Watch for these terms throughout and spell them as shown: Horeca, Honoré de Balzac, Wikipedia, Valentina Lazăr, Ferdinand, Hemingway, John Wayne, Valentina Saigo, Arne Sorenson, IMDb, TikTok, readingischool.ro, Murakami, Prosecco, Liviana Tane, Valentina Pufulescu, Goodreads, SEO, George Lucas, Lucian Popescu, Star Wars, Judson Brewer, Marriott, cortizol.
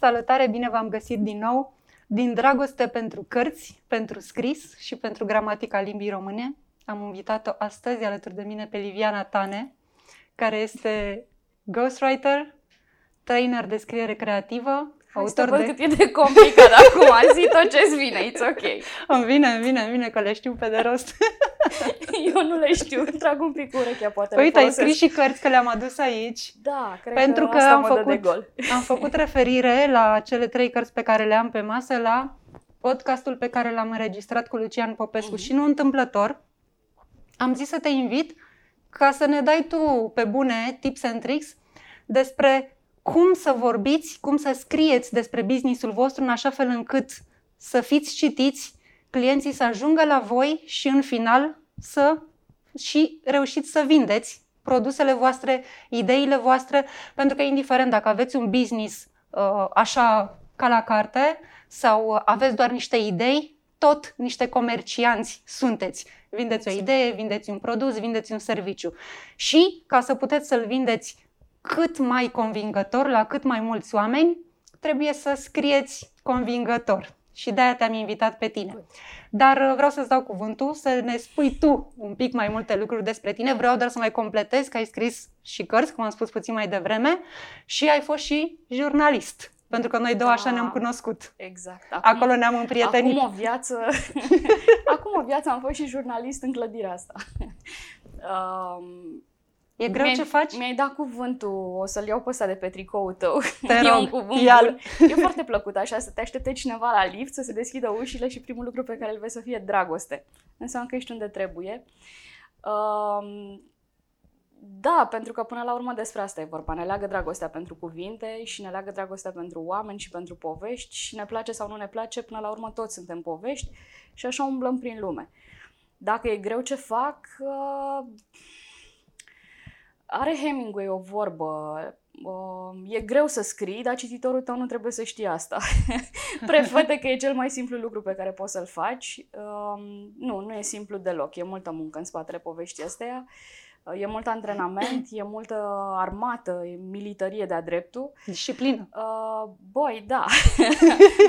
Salutare, bine v-am găsit din nou! Din dragoste pentru cărți, pentru scris și pentru gramatica limbii române, am invitat-o astăzi alături de mine pe Liviana Tane, care este ghostwriter, trainer de scriere creativă, autor de... cât e de complicat acum, zi tot ce-ți vine, it's ok. Îmi vine, că le știu pe de rost. Eu nu le știu, trag un pic urechea, poate păi, uite, ai scris și cărți, că le-am adus aici. Da, cred pentru că asta mă dă de gol. Am făcut referire la cele 3 cărți pe care le am pe masă, la podcastul pe care l-am înregistrat cu Lucian Popescu și nu întâmplător. Am zis să te invit ca să ne dai tu, pe bune, tips and tricks despre cum să vorbiți, cum să scrieți despre business-ul vostru în așa fel încât să fiți citiți, clienții să ajungă la voi și în final să și reușiți să vindeți produsele voastre, ideile voastre, pentru că indiferent dacă aveți un business așa ca la carte sau aveți doar niște idei, tot niște comercianți sunteți. Vindeți o idee, vindeți un produs, vindeți un serviciu. Și ca să puteți să-l vindeți cât mai convingător la cât mai mulți oameni, trebuie să scrieți convingător. Și de-aia te-am invitat pe tine. Dar vreau să-ți dau cuvântul, să ne spui tu un pic mai multe lucruri despre tine. Vreau doar să mai completez că ai scris și cărți, cum am spus puțin mai devreme, și ai fost și jurnalist. Pentru că noi două așa ne-am cunoscut. Exact. Acolo ne-am împrietenit. Acum o viață am fost și jurnalist în clădirea asta. E greu ce faci? Mi-ai dat cuvântul, o să-l iau pe ăsta de pe tricoul tău. Te rog, un cuvânt bun. E foarte plăcut așa, să te aștepte cineva la lift, să se deschidă ușile și primul lucru pe care îl vezi să fie dragoste. Înseamnă că ești unde trebuie. Da, pentru că până la urmă despre asta e vorba. Ne leagă dragostea pentru cuvinte și ne leagă dragostea pentru oameni și pentru povești și ne place sau nu ne place, până la urmă toți suntem povești și așa umblăm prin lume. Dacă e greu ce fac... Are Hemingway o vorbă, e greu să scrii, dar cititorul tău nu trebuie să știe asta. Prefete că e cel mai simplu lucru pe care poți să-l faci. Nu e simplu deloc, e multă muncă în spatele poveștii astea, e mult antrenament, e multă armată, e militarie de-a dreptul. Disciplină. Da.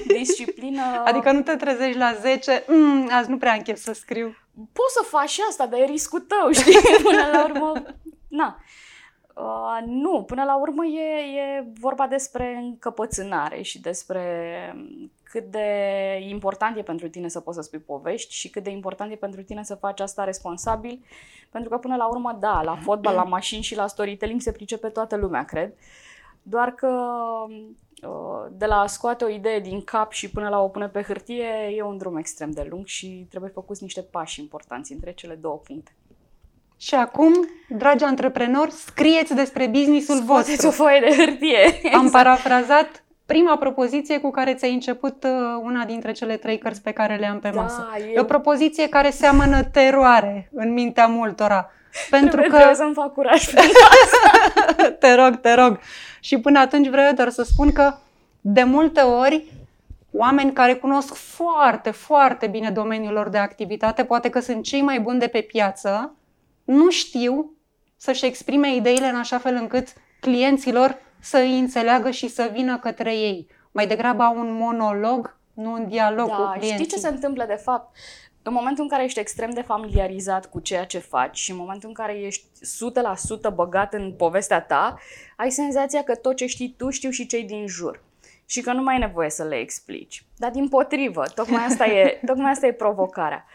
Disciplină. Adică nu te trezești la 10, azi nu prea am chef să scriu. Poți să faci și asta, dar e riscul tău, știi, până la urmă. Nu, până la urmă e vorba despre încăpățânare și despre cât de important e pentru tine să poți să spui povești și cât de important e pentru tine să faci asta responsabil, pentru că până la urmă, da, la fotbal, la mașini și la storytelling se pricepe toată lumea, cred, doar că de la a scoate o idee din cap și până la o pune pe hârtie e un drum extrem de lung și trebuie făcuți niște pași importanți între cele două puncte. Și acum, dragi antreprenori, scrieți despre business-ul vostru. Scoateți o foaie de hârtie. Exact. Am parafrazat prima propoziție cu care ți-ai început una dintre cele 3 cărți pe care le am pe masă. E o propoziție care seamănă teroare în mintea multora. Trebuie să-mi fac curaj pentru asta. Te rog. Și până atunci vreau doar să spun că de multe ori oameni care cunosc foarte, foarte bine domeniul lor de activitate, poate că sunt cei mai buni de pe piață, nu știu să-și exprime ideile în așa fel încât clienților să îi înțeleagă și să vină către ei. Mai degrabă au un monolog, nu un dialog cu clienții. Știi ce se întâmplă de fapt? În momentul în care ești extrem de familiarizat cu ceea ce faci și în momentul în care ești 100% băgat în povestea ta, ai senzația că tot ce știi tu știu și cei din jur. Și că nu mai e nevoie să le explici. Dar dimpotrivă, tocmai asta e provocarea.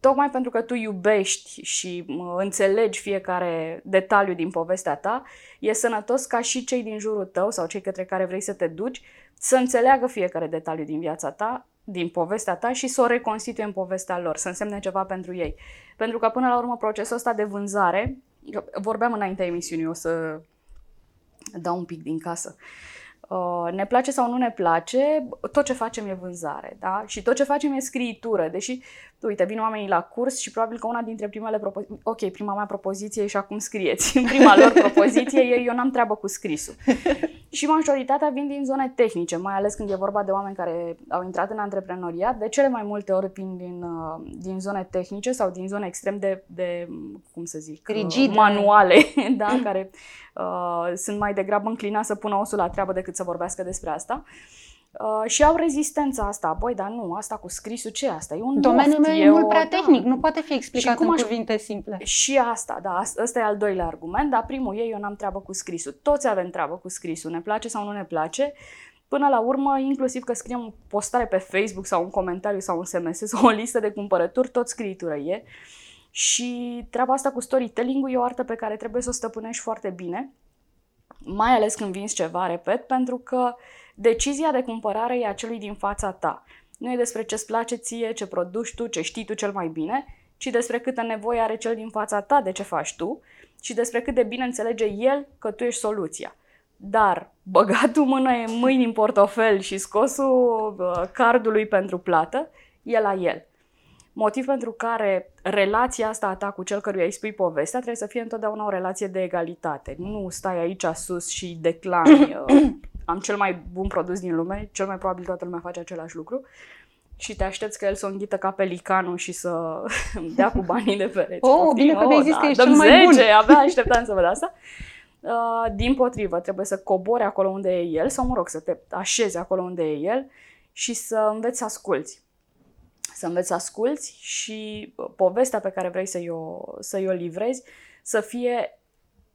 Tocmai pentru că tu iubești și înțelegi fiecare detaliu din povestea ta, e sănătos ca și cei din jurul tău sau cei către care vrei să te duci să înțeleagă fiecare detaliu din viața ta, din povestea ta și să o reconstituie în povestea lor, să însemne ceva pentru ei. Pentru că până la urmă procesul ăsta de vânzare, vorbeam înaintea emisiunii, o să dau un pic din casă. Ne place sau nu ne place, tot ce facem e vânzare, da? Și tot ce facem e scriitură, deși, uite, vin oamenii la curs și probabil că una dintre primele propoziții, ok, prima mea propoziție e și acum scrieți, în prima lor propoziție eu n-am treabă cu scrisul. Și majoritatea vin din zone tehnice, mai ales când e vorba de oameni care au intrat în antreprenoriat, de cele mai multe ori vin din zone tehnice sau din zone extrem de cum să zic, rigide, manuale, da, care sunt mai degrabă înclinați să pună osul la treabă decât să vorbească despre asta. Și au rezistența asta. Băi, dar nu, asta cu scrisul, ce asta? E un domeniul meu e mult prea tehnic, da, nu poate fi explicat în cuvinte simple. Și asta, da, ăsta e al doilea argument, dar primul e, eu n-am treabă cu scrisul. Toți avem treabă cu scrisul, ne place sau nu ne place. Până la urmă, inclusiv că scriem o postare pe Facebook sau un comentariu sau un SMS sau o listă de cumpărături, tot scriitură e. Și treaba asta cu storytelling-ul e o artă pe care trebuie să o stăpânești foarte bine, mai ales când vinzi ceva, repet, pentru că decizia de cumpărare e a celui din fața ta. Nu e despre ce-ți place ție, ce produci tu, ce știi tu cel mai bine, ci despre câtă nevoie are cel din fața ta de ce faci tu și despre cât de bine înțelege el că tu ești soluția. Dar băgatul mâini în portofel și scosul cardului pentru plată e la el. Motiv pentru care relația asta a ta cu cel căruia îi spui povestea trebuie să fie întotdeauna o relație de egalitate. Nu stai aici sus și declami am cel mai bun produs din lume, cel mai probabil toată lumea face același lucru și te aștepți că el să o înghită ca pelicanul și să dea cu banii de pereți. Oh, bine că nu există, da, ești cel mai bun. Abia așteptam să văd asta. Dimpotrivă, trebuie să cobori acolo unde e el sau, mă rog, să te așezi acolo unde e el și să înveți să asculți. Să înveți să asculți și povestea pe care vrei să-i o livrezi să fie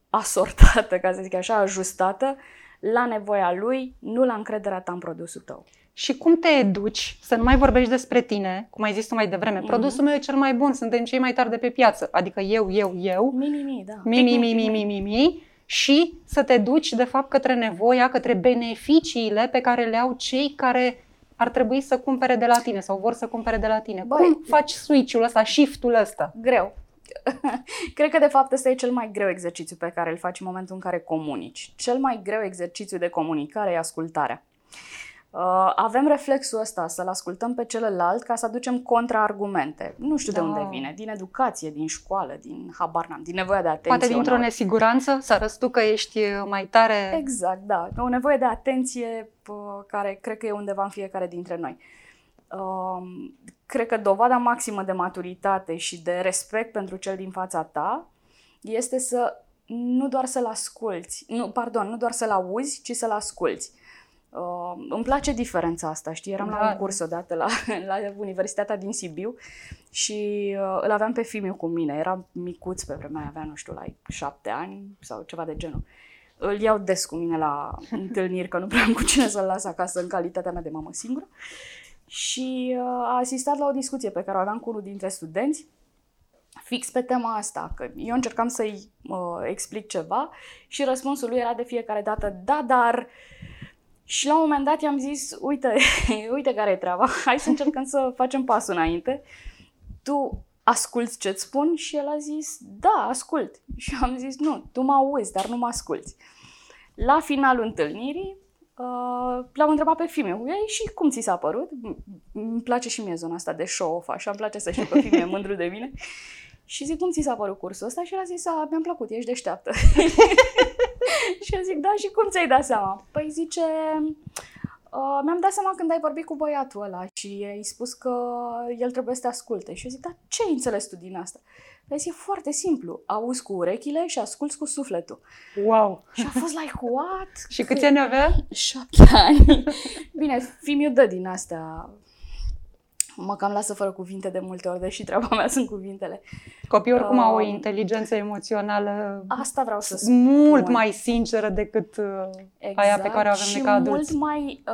asortată, ca să zic așa, ajustată la nevoia lui, nu la încrederea ta în produsul tău. Și cum te educi să nu mai vorbești despre tine, cum ai zis tu mai devreme, produsul meu e cel mai bun, suntem cei mai tari de pe piață, adică eu, mi, și să te duci de fapt către nevoia, către beneficiile pe care le au cei care ar trebui să cumpere de la tine sau vor să cumpere de la tine. Băi, cum faci switch-ul ăsta, shift-ul ăsta? Greu. Cred că de fapt ăsta e cel mai greu exercițiu pe care îl faci în momentul în care comunici. Cel mai greu exercițiu de comunicare e ascultarea. Avem reflexul ăsta să-l ascultăm pe celălalt ca să aducem contraargumente. Nu știu de unde vine, din educație, din școală, din habar n-am, din nevoia de atenție. Poate dintr-o nesiguranță, să arăți tu că ești mai tare. Exact, da. O nevoie de atenție care cred că e undeva în fiecare dintre noi. Cred că dovada maximă de maturitate și de respect pentru cel din fața ta este să nu doar să-l auzi, ci să-l asculți. Îmi place diferența asta, știi? Eram la un curs odată la Universitatea din Sibiu și îl aveam pe fiul cu mine. Eram micuț pe vremea aia, avea, nu știu, la 7 ani sau ceva de genul. Îl iau des cu mine la întâlniri, că nu prea am cu cine să-l las acasă în calitatea mea de mamă singură. Și a asistat la o discuție pe care o aveam cu unul dintre studenți fix pe tema asta, că eu încercam să-i explic ceva și răspunsul lui era de fiecare dată da, dar... Și la un moment dat i-am zis, uite care e treaba, hai să încercăm să facem pasul înainte, tu asculți ce-ți spun? Și el a zis, da, ascult. Și am zis, nu, tu mă auzi, dar nu mă asculți. La finalul întâlnirii, l-am întrebat pe Fimiu, și cum ți s-a părut? Îmi place și mie zona asta de show-off, așa, îmi place să știu că Fimiu e mândru de mine. Și zic, cum ți s-a părut cursul ăsta? Și el a zis, mi-a plăcut, ești deșteaptă. Și eu zic, da, și cum ți-ai dat seama? Păi zice, mi-am dat seama când ai vorbit cu băiatul ăla și ai spus că el trebuie să te asculte. Și eu zic, dar ce ai înțeles tu din asta? Păi e foarte simplu, auzi cu urechile și asculți cu sufletul. Wow! Și a fost like, what? Și câți ani avea? 7 ani. Bine, fiul dă din astea. Mă cam lasă fără cuvinte de multe ori, deși treaba mea sunt cuvintele. Copiii oricum au o inteligență emoțională asta vreau să spun, mult mai sinceră decât aia pe care o avem noi ca adulți. Și mult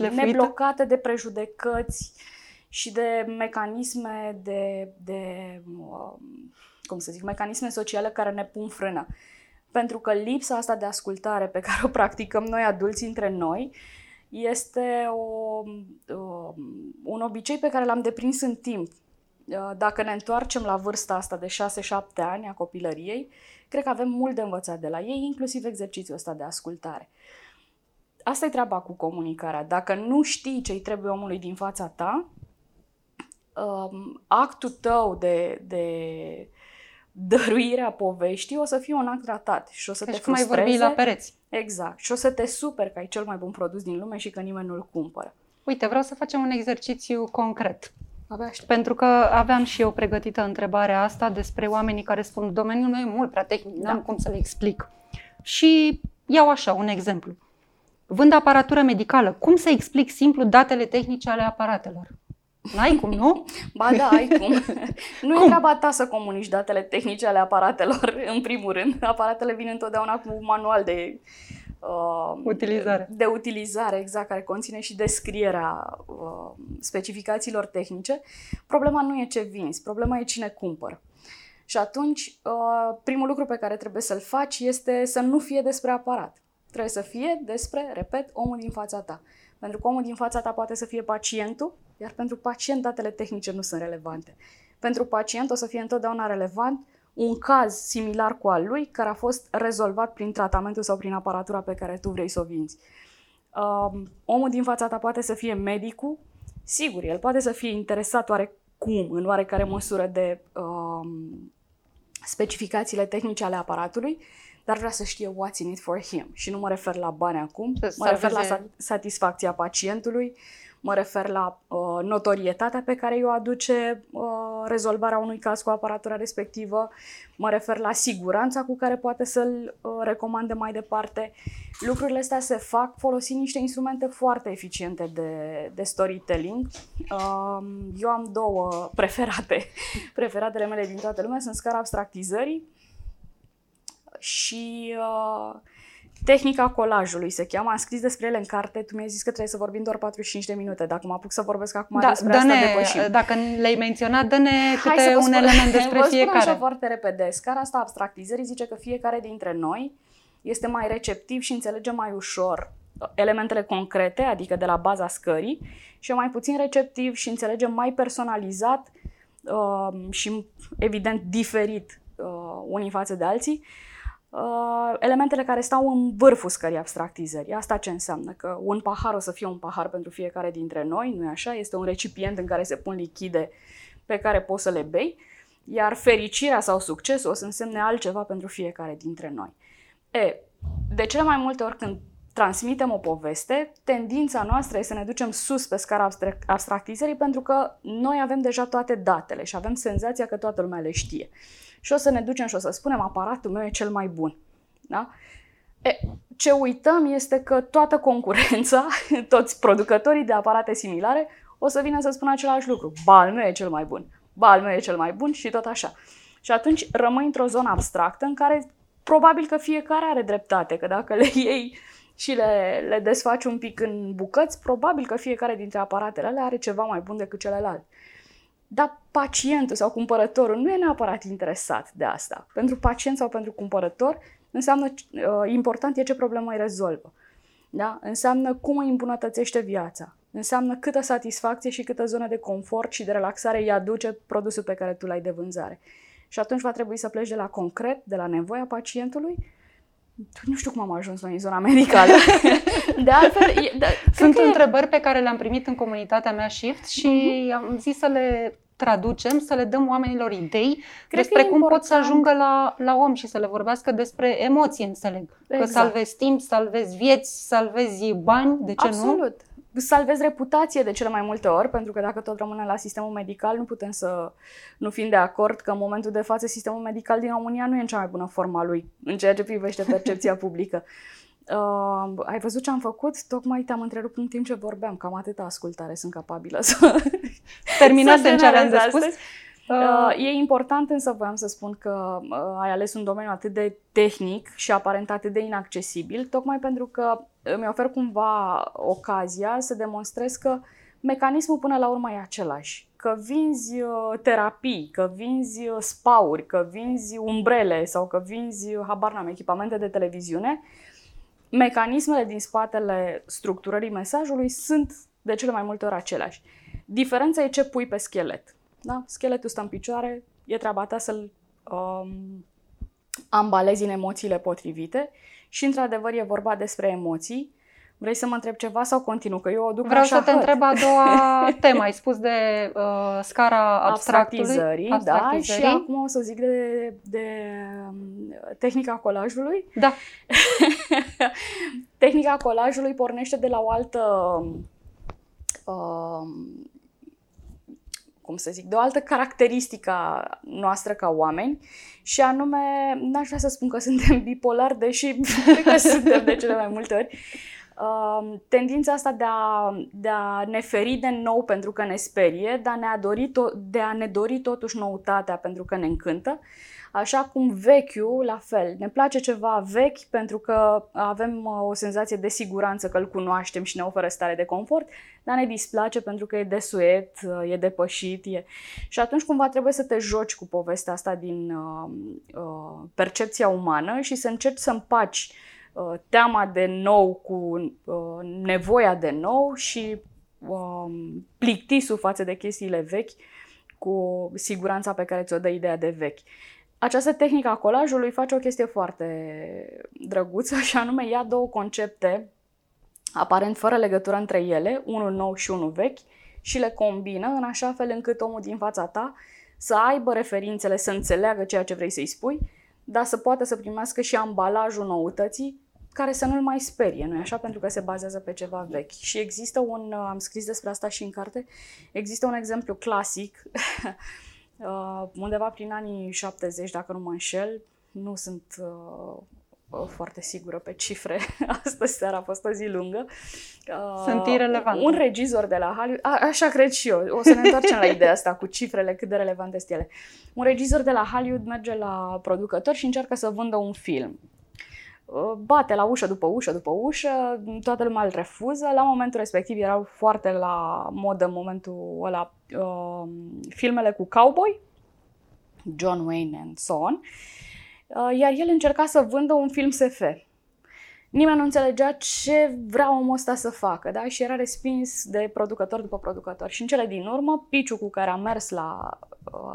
mai neblocată de prejudecăți și de mecanisme mecanisme sociale care ne pun frână. Pentru că lipsa asta de ascultare pe care o practicăm noi adulți între noi este un obicei pe care l-am deprins în timp. Dacă ne întoarcem la vârsta asta de 6-7 ani a copilăriei, cred că avem mult de învățat de la ei, inclusiv exercițiul ăsta de ascultare. Asta e treaba cu comunicarea. Dacă nu știi ce-i trebuie omului din fața ta, actul tău de dăruirea poveștii o să fie un act ratat și o să te frustreze. Mai vorbi la pereți. Exact. Și o să te superi că e cel mai bun produs din lume și că nimeni nu-l cumpără. Uite, vreau să facem un exercițiu concret. Pentru că aveam și eu pregătită întrebarea asta despre oamenii care spun domeniul meu e mult prea tehnic, n-am cum să le explic. Și iau așa un exemplu. Vând aparatură medicală, cum să explic simplu datele tehnice ale aparatelor? N-ai cum, nu? Ba da, ai cum. Nu e treaba ta să comunici datele tehnice ale aparatelor, în primul rând. Aparatele vin întotdeauna cu un manual de utilizare. De utilizare, exact, care conține și descrierea specificațiilor tehnice. Problema nu e ce vinzi, problema e cine cumpără. Și atunci, primul lucru pe care trebuie să-l faci este să nu fie despre aparat. Trebuie să fie despre, repet, omul din fața ta. Pentru că omul din fața ta poate să fie pacientul, iar pentru pacient datele tehnice nu sunt relevante. Pentru pacient o să fie întotdeauna relevant un caz similar cu al lui, care a fost rezolvat prin tratamentul sau prin aparatura pe care tu vrei să o vinzi. Omul din fața ta poate să fie medicul, sigur, el poate să fie interesat oarecum, în oarecare măsură de specificațiile tehnice ale aparatului, dar vrea să știe what's in it for him. Și nu mă refer la bani acum, mă refer la satisfacția pacientului, mă refer la notorietatea pe care o aduce rezolvarea unui caz cu aparatura respectivă, mă refer la siguranța cu care poate să-l recomande mai departe. Lucrurile astea se fac folosind niște instrumente foarte eficiente de storytelling. Eu am două preferate. Preferatele mele din toată lumea sunt scara abstractizării și tehnica colajului se cheamă, am scris despre ele în carte, tu mi-ai zis că trebuie să vorbim doar 45 de minute, dacă mă apuc să vorbesc acum despre asta depășim. Dacă le-ai menționat, dă-ne câte un element despre fiecare. Vă spun așa foarte repede, scara asta abstractizării zice că fiecare dintre noi este mai receptiv și înțelege mai ușor elementele concrete, adică de la baza scării, și e mai puțin receptiv și înțelege mai personalizat și evident diferit unii față de alții elementele care stau în vârful scării abstractizării. Asta ce înseamnă? Că un pahar o să fie un pahar pentru fiecare dintre noi, nu-i așa? Este un recipient în care se pun lichide pe care poți să le bei, iar fericirea sau succesul o să însemne altceva pentru fiecare dintre noi. De cele mai multe ori când transmitem o poveste, tendința noastră este să ne ducem sus pe scara abstractizării pentru că noi avem deja toate datele și avem senzația că toată lumea le știe. Și o să ne ducem și o să spunem, aparatul meu e cel mai bun. Da? Ce uităm este că toată concurența, toți producătorii de aparate similare, o să vină să spună același lucru. Ba, al meu e cel mai bun. Ba, al meu e cel mai bun și tot așa. Și atunci rămâi într-o zonă abstractă în care probabil că fiecare are dreptate, că dacă le iei și le desfaci un pic în bucăți, probabil că fiecare dintre aparatele alea are ceva mai bun decât celălalt. Dar pacientul sau cumpărătorul nu e neapărat interesat de asta. Pentru pacient sau pentru cumpărător înseamnă important e ce problemă îi rezolvă. Da? Înseamnă cum îi îmbunătățește viața. Înseamnă câtă satisfacție și câtă zonă de confort și de relaxare îi aduce produsul pe care tu l-ai de vânzare. Și atunci va trebui să pleci de la concret, de la nevoia pacientului. Nu știu cum am ajuns noi în zona medicală. De altfel, sunt întrebări pe care le-am primit în comunitatea mea Shift și am zis să le traducem, să le dăm oamenilor idei despre cum pot să ajungă la om și să le vorbească despre emoții, înțeleg. Exact. Că salvezi timp, salvezi vieți, salvezi bani, de ce absolut. Nu? Absolut. Salvezi reputație de cele mai multe ori, pentru că dacă tot rămânem la sistemul medical, nu putem să nu fim de acord că în momentul de față sistemul medical din România nu e în cea mai bună forma lui, în ceea ce privește percepția publică. Ai văzut ce am făcut? Tocmai te-am întrerupt în timp ce vorbeam, cam atâta ascultare sunt capabilă să terminați în ce am de spus. E important, însă voiam să spun că ai ales un domeniu atât de tehnic și aparent atât de inaccesibil, tocmai pentru că îmi ofer cumva ocazia să demonstrez că mecanismul până la urmă e același. Că vinzi terapii, că vinzi spauri, că vinzi umbrele sau că vinzi, habar n-am, echipamente de televiziune, mecanismele din spatele structurării mesajului sunt de cele mai multe ori aceleași. Diferența e ce pui pe schelet. Da? Scheletul stă în picioare, e treaba ta să-l ambalezi în emoțiile potrivite și într-adevăr e vorba despre emoții, Vrei să mă întreb ceva sau continuu? Că eu o duc așa. Vreau să te întreb a doua temă. Ai spus de scara abstractizării, da, și acum o să zic de tehnica colajului. Da. Tehnica colajului pornește de la o altă, de o altă caracteristică noastră ca oameni și anume, n-aș vrea să spun că suntem bipolari, deși cred că suntem de cele mai multe ori, tendința asta de a ne feri de nou pentru că ne sperie, de a ne dori totuși noutatea pentru că ne încântă, așa cum vechiul, la fel, ne place ceva vechi pentru că avem o senzație de siguranță că îl cunoaștem și ne oferă stare de confort, dar ne displace pentru că e desuet, e depășit. Și atunci cumva trebuie să te joci cu povestea asta din percepția umană și să încerci să împaci teama de nou cu nevoia de nou și plictisul față de chestiile vechi cu siguranța pe care ți-o dă ideea de vechi. Această tehnică a colajului face o chestie foarte drăguță și anume ia două concepte aparent fără legătură între ele, unul nou și unul vechi, și le combină în așa fel încât omul din fața ta să aibă referințele, să înțeleagă ceea ce vrei să-i spui, dar să poată să primească și ambalajul noutății care să nu-l mai sperie, nu-i așa? Pentru că se bazează pe ceva vechi. Și există am scris despre asta și în carte, există un exemplu clasic, undeva prin anii 70, dacă nu mă înșel, nu sunt foarte sigură pe cifre, astă seara a fost o zi lungă. Sunt irelevante. Un regizor de la Hollywood, așa cred și eu, o să ne întoarcem la ideea asta cu cifrele, cât de relevante sunt ele. Un regizor de la Hollywood merge la producător și încearcă să vândă un film. Bate la ușă după ușă după ușă, toată lumea îl refuză. La momentul respectiv erau foarte la modă în momentul ăla filmele cu cowboy, John Wayne and so on, iar el încerca să vândă un film SF. Nimeni nu înțelegea ce vrea omul ăsta să facă, da? Și era respins de producător după producător. Și în cele din urmă, piciul cu care a mers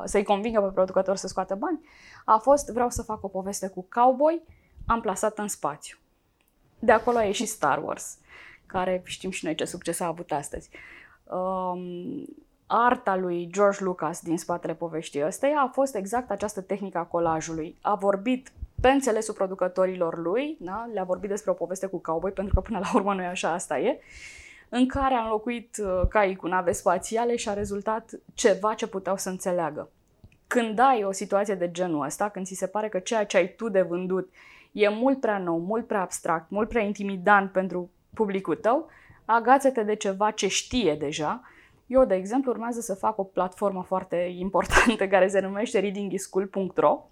să-i convingă pe producător să scoată bani a fost: vreau să fac o poveste cu cowboy amplasată în spațiu. De acolo a ieșit Star Wars, care știm și noi ce succes a avut astăzi. Arta lui George Lucas din spatele poveștii ăsteia a fost exact această tehnică a colajului. A vorbit pe înțelesul producătorilor lui, da? Le-a vorbit despre o poveste cu cowboy, pentru că până la urmă nu e așa, asta e, în care a înlocuit caii cu nave spațiale și a rezultat ceva ce puteau să înțeleagă. Când ai o situație de genul ăsta, când ți se pare că ceea ce ai tu de vândut e mult prea nou, mult prea abstract, mult prea intimidant pentru publicul tău, agață-te de ceva ce știe deja. Eu, de exemplu, urmează să fac o platformă foarte importantă care se numește readingischool.ro.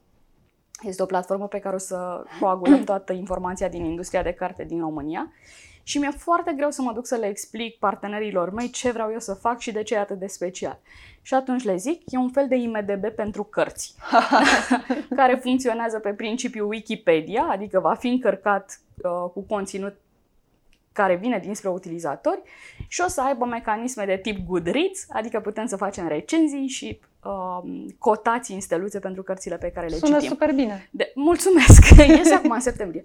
Este o platformă pe care o să coagulăm toată informația din industria de carte din România și mi-e foarte greu să mă duc să le explic partenerilor mei ce vreau eu să fac și de ce e atât de special. Și atunci le zic, e un fel de IMDb pentru cărți, care funcționează pe principiul Wikipedia, adică va fi încărcat cu conținut care vine dinspre utilizatori și o să aibă mecanisme de tip Goodreads, adică putem să facem recenzii și cotații în steluțe pentru cărțile pe care le citim. Sună super bine! Mulțumesc! Este acum în septembrie.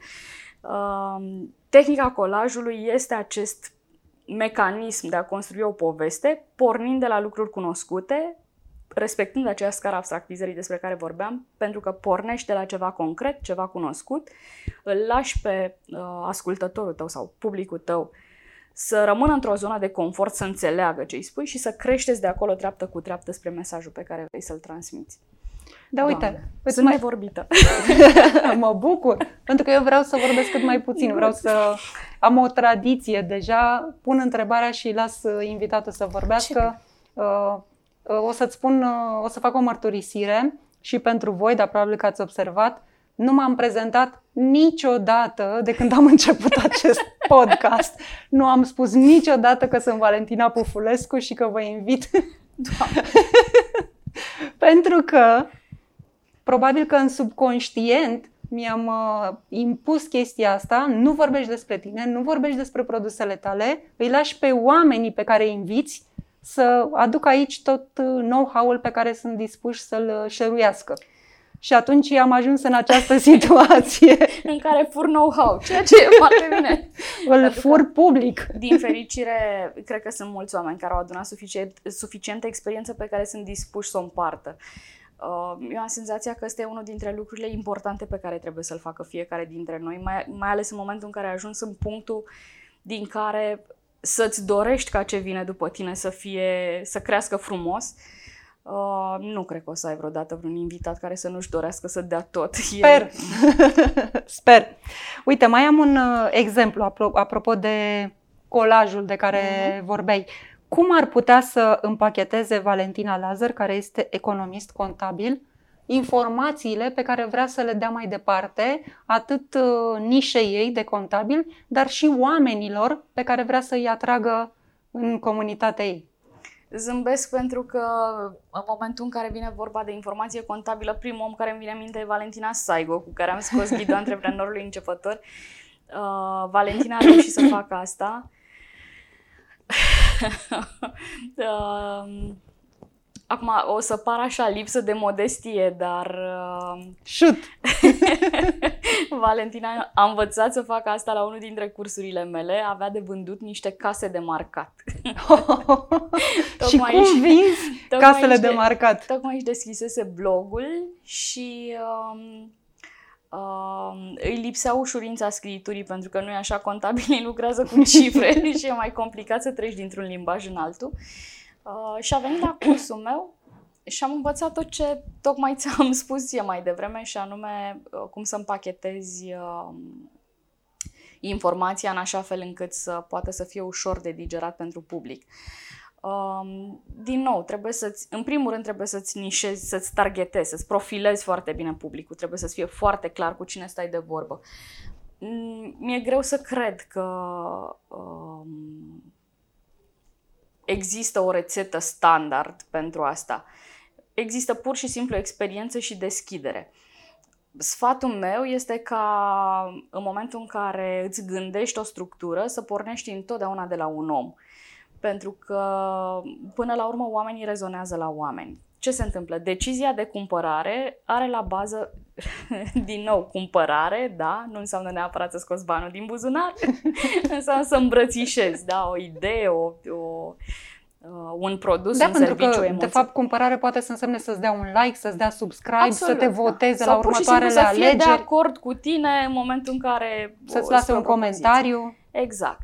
Tehnica colajului este acest mecanism de a construi o poveste pornind de la lucruri cunoscute, respectând această scară abstractizării despre care vorbeam, pentru că pornești de la ceva concret, ceva cunoscut, îl lași pe ascultătorul tău sau publicul tău să rămână într-o zonă de confort, să înțeleagă ce îi spui și să creșteți de acolo treaptă cu treaptă spre mesajul pe care vrei să-l transmiți. Da, uite, sunt mai vorbită. Mă bucur, pentru că eu vreau să vorbesc cât mai puțin. Vreau să am o tradiție deja, pun întrebarea și las invitatul să vorbească. O să-ți spun, o să fac o mărturisire și pentru voi, dar probabil că ați observat, nu m-am prezentat niciodată de când am început acest podcast. Nu am spus niciodată că sunt Valentina Pufulescu și că vă invit. Pentru că probabil că în subconștient mi-am impus chestia asta, nu vorbești despre tine, nu vorbești despre produsele tale, îi lași pe oamenii pe care îi inviți să aduc aici tot know-how-ul pe care sunt dispuși să-l șeruiască. Și atunci am ajuns în această situație în care fur know-how, ceea ce e foarte bine. Îl fur public. Din fericire, cred că sunt mulți oameni care au adunat suficientă experiență pe care sunt dispuși să o împartă. Eu am senzația că ăsta e unul dintre lucrurile importante pe care trebuie să-l facă fiecare dintre noi, mai ales în momentul în care ai ajuns în punctul din care să-ți dorești ca ce vine după tine să crească frumos. Nu cred că o să ai vreodată vreun invitat care să nu-și dorească să dea tot. Sper! Sper! Uite, mai am un exemplu apropo de colajul de care vorbeai. Cum ar putea să împacheteze Valentina Lazăr, care este economist contabil, informațiile pe care vrea să le dea mai departe, atât nișei ei de contabil, dar și oamenilor pe care vrea să îi atragă în comunitatea ei? Zâmbesc pentru că în momentul în care vine vorba de informație contabilă, primul om care îmi vine în minte e Valentina Saigo, cu care am scos ghidul antreprenorului începător. Valentina a reușit să facă asta. Acum o să par așa lipsă de modestie, dar shoot! Valentina a învățat să facă asta la unul dintre cursurile mele. Avea de vândut niște case de marcat. Și cum vinzi casele de marcat? Tocmai își deschisese blogul și îi lipsea ușurința scriiturii, pentru că nu e așa, contabilii lucrează cu cifre și e mai complicat să treci dintr-un limbaj în altul. Și a venit la cursul meu și am învățat tot ce tocmai ți-am spus eu mai devreme, și anume cum să împachetezi informația în așa fel încât să poată să fie ușor de digerat pentru public. Din nou, în primul rând trebuie să-ți nișezi, să-ți targetezi, să-ți profilezi foarte bine publicul, trebuie să-ți fie foarte clar cu cine stai de vorbă. Mi-e greu să cred că există o rețetă standard pentru asta. Există pur și simplu experiență și deschidere. Sfatul meu este ca în momentul în care îți gândești o structură să pornești întotdeauna de la un om. Pentru că până la urmă oamenii rezonează la oameni. Ce se întâmplă? Decizia de cumpărare are la bază, din nou, cumpărare, da? Nu înseamnă neapărat să scoți banul din buzunar, înseamnă să îmbrățișezi, da? O idee, un produs, da, un serviciu, o emoție. De fapt, cumpărare poate să însemne să-ți dea un like, să-ți dea subscribe, absolut, să te voteze la următoarele alegeri. Sau pur și simplu să fie de acord cu tine în momentul în care... Să-ți lase un comentariu. Exact.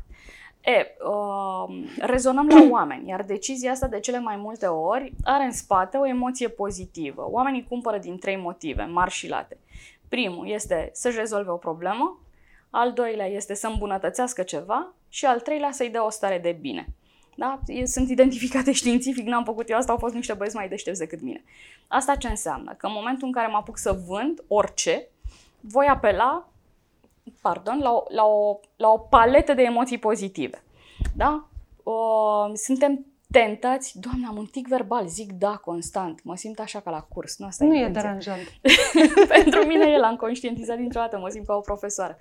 Rezonăm la oameni, iar decizia asta de cele mai multe ori are în spate o emoție pozitivă. Oamenii cumpără din 3 motive mari și late. Primul este să-și rezolve o problemă, al doilea este să îmbunătățească ceva și al treilea să-i dea o stare de bine. Da? Sunt identificate științific, n-am făcut eu asta, au fost niște băieți mai deștepți decât mine. Asta ce înseamnă? Că în momentul în care mă apuc să vând orice, voi apela la o paletă de emoții pozitive. Da? Suntem tentați, Doamne, am un tic verbal, zic da constant, mă simt așa ca la curs. Nu, asta nu e deranjant. Pentru mine el am conștientizat dintr-o dată, mă simt ca o profesoară.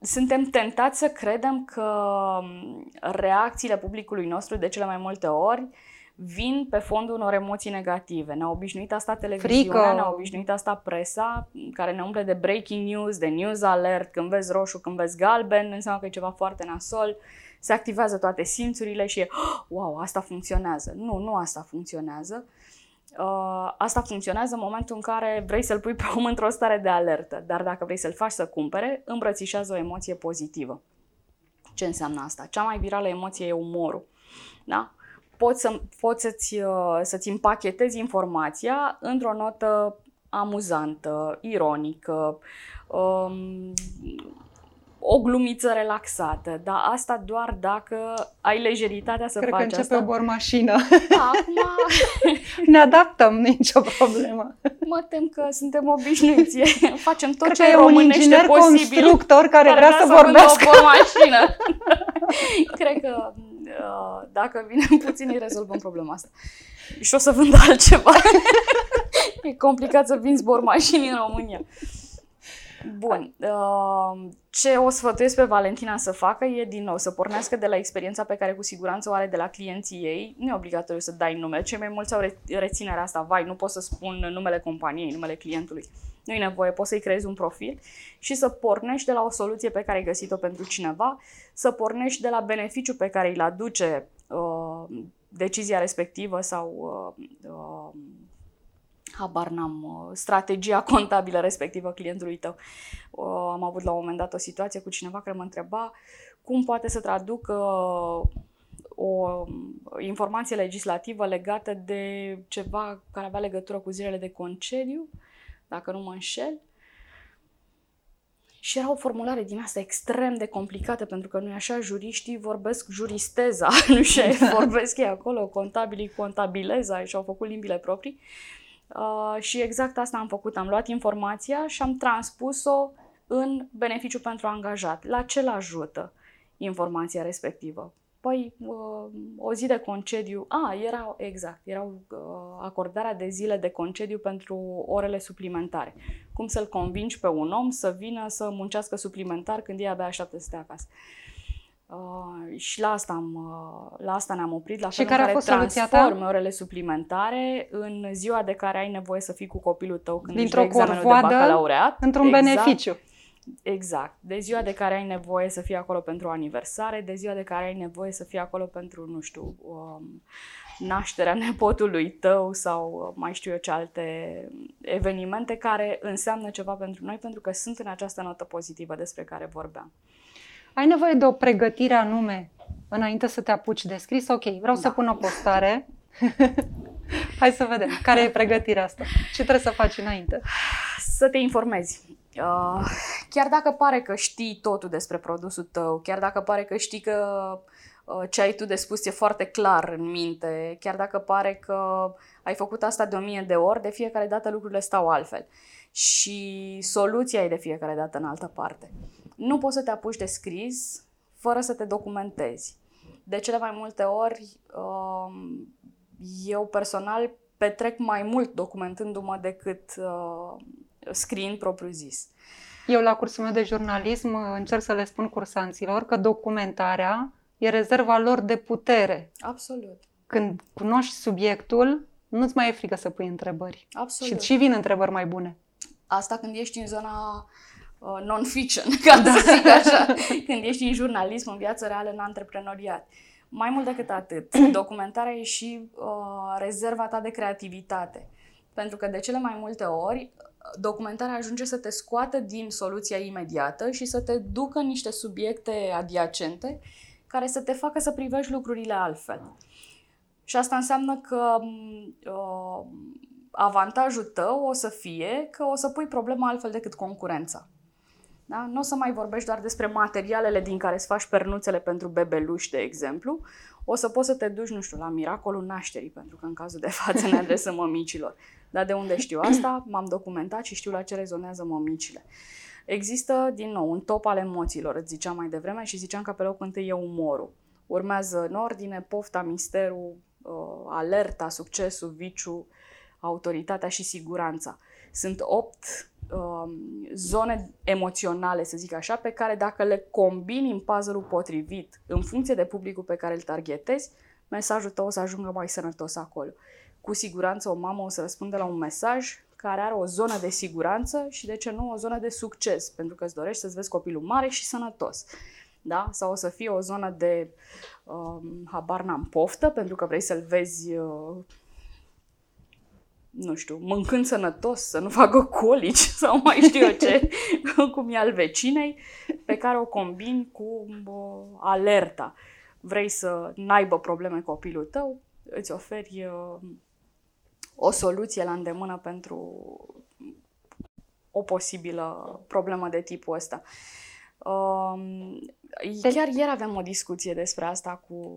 Suntem tentați să credem că reacțiile publicului nostru de cele mai multe ori vin pe fondul unor emoții negative. Ne-a obișnuit asta televiziunea, frică. Ne-a obișnuit asta presa, care ne umple de breaking news, de news alert. Când vezi roșu, când vezi galben, înseamnă că e ceva foarte nasol. Se activează toate simțurile și e wow, asta funcționează. Nu asta funcționează. Asta funcționează în momentul în care vrei să-l pui pe om într-o stare de alertă. Dar dacă vrei să-l faci să cumpere, îmbrățișează o emoție pozitivă. Ce înseamnă asta? Cea mai virală emoție e umorul. Da? Poți să-ți împachetezi informația într-o notă amuzantă, ironică, o glumiță relaxată, dar asta doar dacă ai lejeritatea să faci asta. Cred că începe o bormașină. Da, acum... Ne adaptăm, nu e nicio problemă. Mă tem că suntem obișnuiți. Facem tot ce românește posibil. Cred că e un inginer constructor care vrea să vorbească. O bormașină. Cred că dacă vinem puțin îi rezolvăm problema asta. Și o să vând altceva. E complicat să vinzi bormașini în România. Bun. Ce o sfătuiesc pe Valentina să facă e, din nou, să pornească de la experiența pe care cu siguranță o are de la clienții ei. Nu e obligatoriu să dai nume. Cei mai mulți au reținerea asta. Vai, nu pot să spun numele companiei, numele clientului. Nu e nevoie, poți să-i creezi un profil și să pornești de la o soluție pe care ai găsit-o pentru cineva, să pornești de la beneficiul pe care îl aduce decizia respectivă sau habar n-am, strategia contabilă respectivă clientului tău. Am avut la un moment dat o situație cu cineva care mă întreba cum poate să traducă o informație legislativă legată de ceva care avea legătură cu zilele de concediu, dacă nu mă înșel. Și era o formulare din asta extrem de complicată, pentru că nu-i așa, juriștii vorbesc juristeza, nu știu, vorbesc ei acolo, contabilii contabileza și au făcut limbile proprii. Și exact asta am făcut, am luat informația și am transpus-o în beneficiu pentru angajat. La ce l-ajută informația respectivă? Păi, o zi de concediu, era acordarea de zile de concediu pentru orele suplimentare. Cum să-l convingi pe un om să vină să muncească suplimentar când e abia așteaptă să stea acasă. Și la asta ne-am oprit, la fel în care transformi orele suplimentare în ziua de care ai nevoie să fii cu copilul tău când ești la examenul de bacalaureat. Într-un beneficiu. Exact. De ziua de care ai nevoie să fii acolo pentru o aniversare, de ziua de care ai nevoie să fii acolo pentru, nu știu, nașterea nepotului tău sau mai știu eu ce alte evenimente care înseamnă ceva pentru noi, pentru că sunt în această notă pozitivă despre care vorbeam. Ai nevoie de o pregătire anume înainte să te apuci de scris? Ok, vreau să pun o postare. Hai să vedem. Care e pregătirea asta? Ce trebuie să faci înainte? Să te informezi. Chiar dacă pare că știi totul despre produsul tău, chiar dacă pare că știi că ce ai tu de spus e foarte clar în minte, chiar dacă pare că ai făcut asta de 1000 de ori, de fiecare dată lucrurile stau altfel. Și soluția e de fiecare dată în altă parte. Nu poți să te apuci de scris fără să te documentezi. De cele mai multe ori, eu personal petrec mai mult documentându-mă decât scriind propriu-zis. Eu la cursul meu de jurnalism încerc să le spun cursanților că documentarea e rezerva lor de putere. Absolut. Când cunoști subiectul, nu-ți mai e frică să pui întrebări. Absolut. Și vin întrebări mai bune. Asta când ești în zona non-fiction, ca să zic așa, când ești în jurnalism, în viață reală, în antreprenoriat. Mai mult decât atât, documentarea e și rezerva ta de creativitate. Pentru că de cele mai multe ori, documentarea ajunge să te scoată din soluția imediată și să te ducă în niște subiecte adiacente care să te facă să privești lucrurile altfel. Și asta înseamnă că avantajul tău o să fie că o să pui problema altfel decât concurența. Da? Nu o să mai vorbești doar despre materialele din care îți faci pernuțele pentru bebeluși, de exemplu. O să poți să te duci, nu știu, la miracolul nașterii, pentru că în cazul de față ne adresăm mămicilor. Dar de unde știu asta? M-am documentat și știu la ce rezonează mămicile. Există, din nou, un top al emoțiilor, îți ziceam mai devreme și ziceam că pe locul întâi e umorul. Urmează în ordine pofta, misterul, alerta, succesul, viciul, autoritatea și siguranța. Sunt 8 zone emoționale, să zic așa, pe care dacă le combini în puzzle-ul potrivit, în funcție de publicul pe care îl targetezi, mesajul tău o să ajungă mai sănătos acolo. Cu siguranță o mamă o să răspundă la un mesaj care are o zonă de siguranță și, de ce nu, o zonă de succes, pentru că îți dorești să-ți vezi copilul mare și sănătos. Da? Sau o să fie o zonă de habar n-am, poftă, pentru că vrei să-l vezi nu știu, mâncând sănătos, să nu facă colici sau mai știu eu ce, cum e al vecinei, pe care o combini cu alerta. Vrei să n-aibă probleme copilul tău, îți oferi o soluție la îndemână pentru o posibilă problemă de tipul ăsta. Chiar ieri aveam o discuție despre asta cu...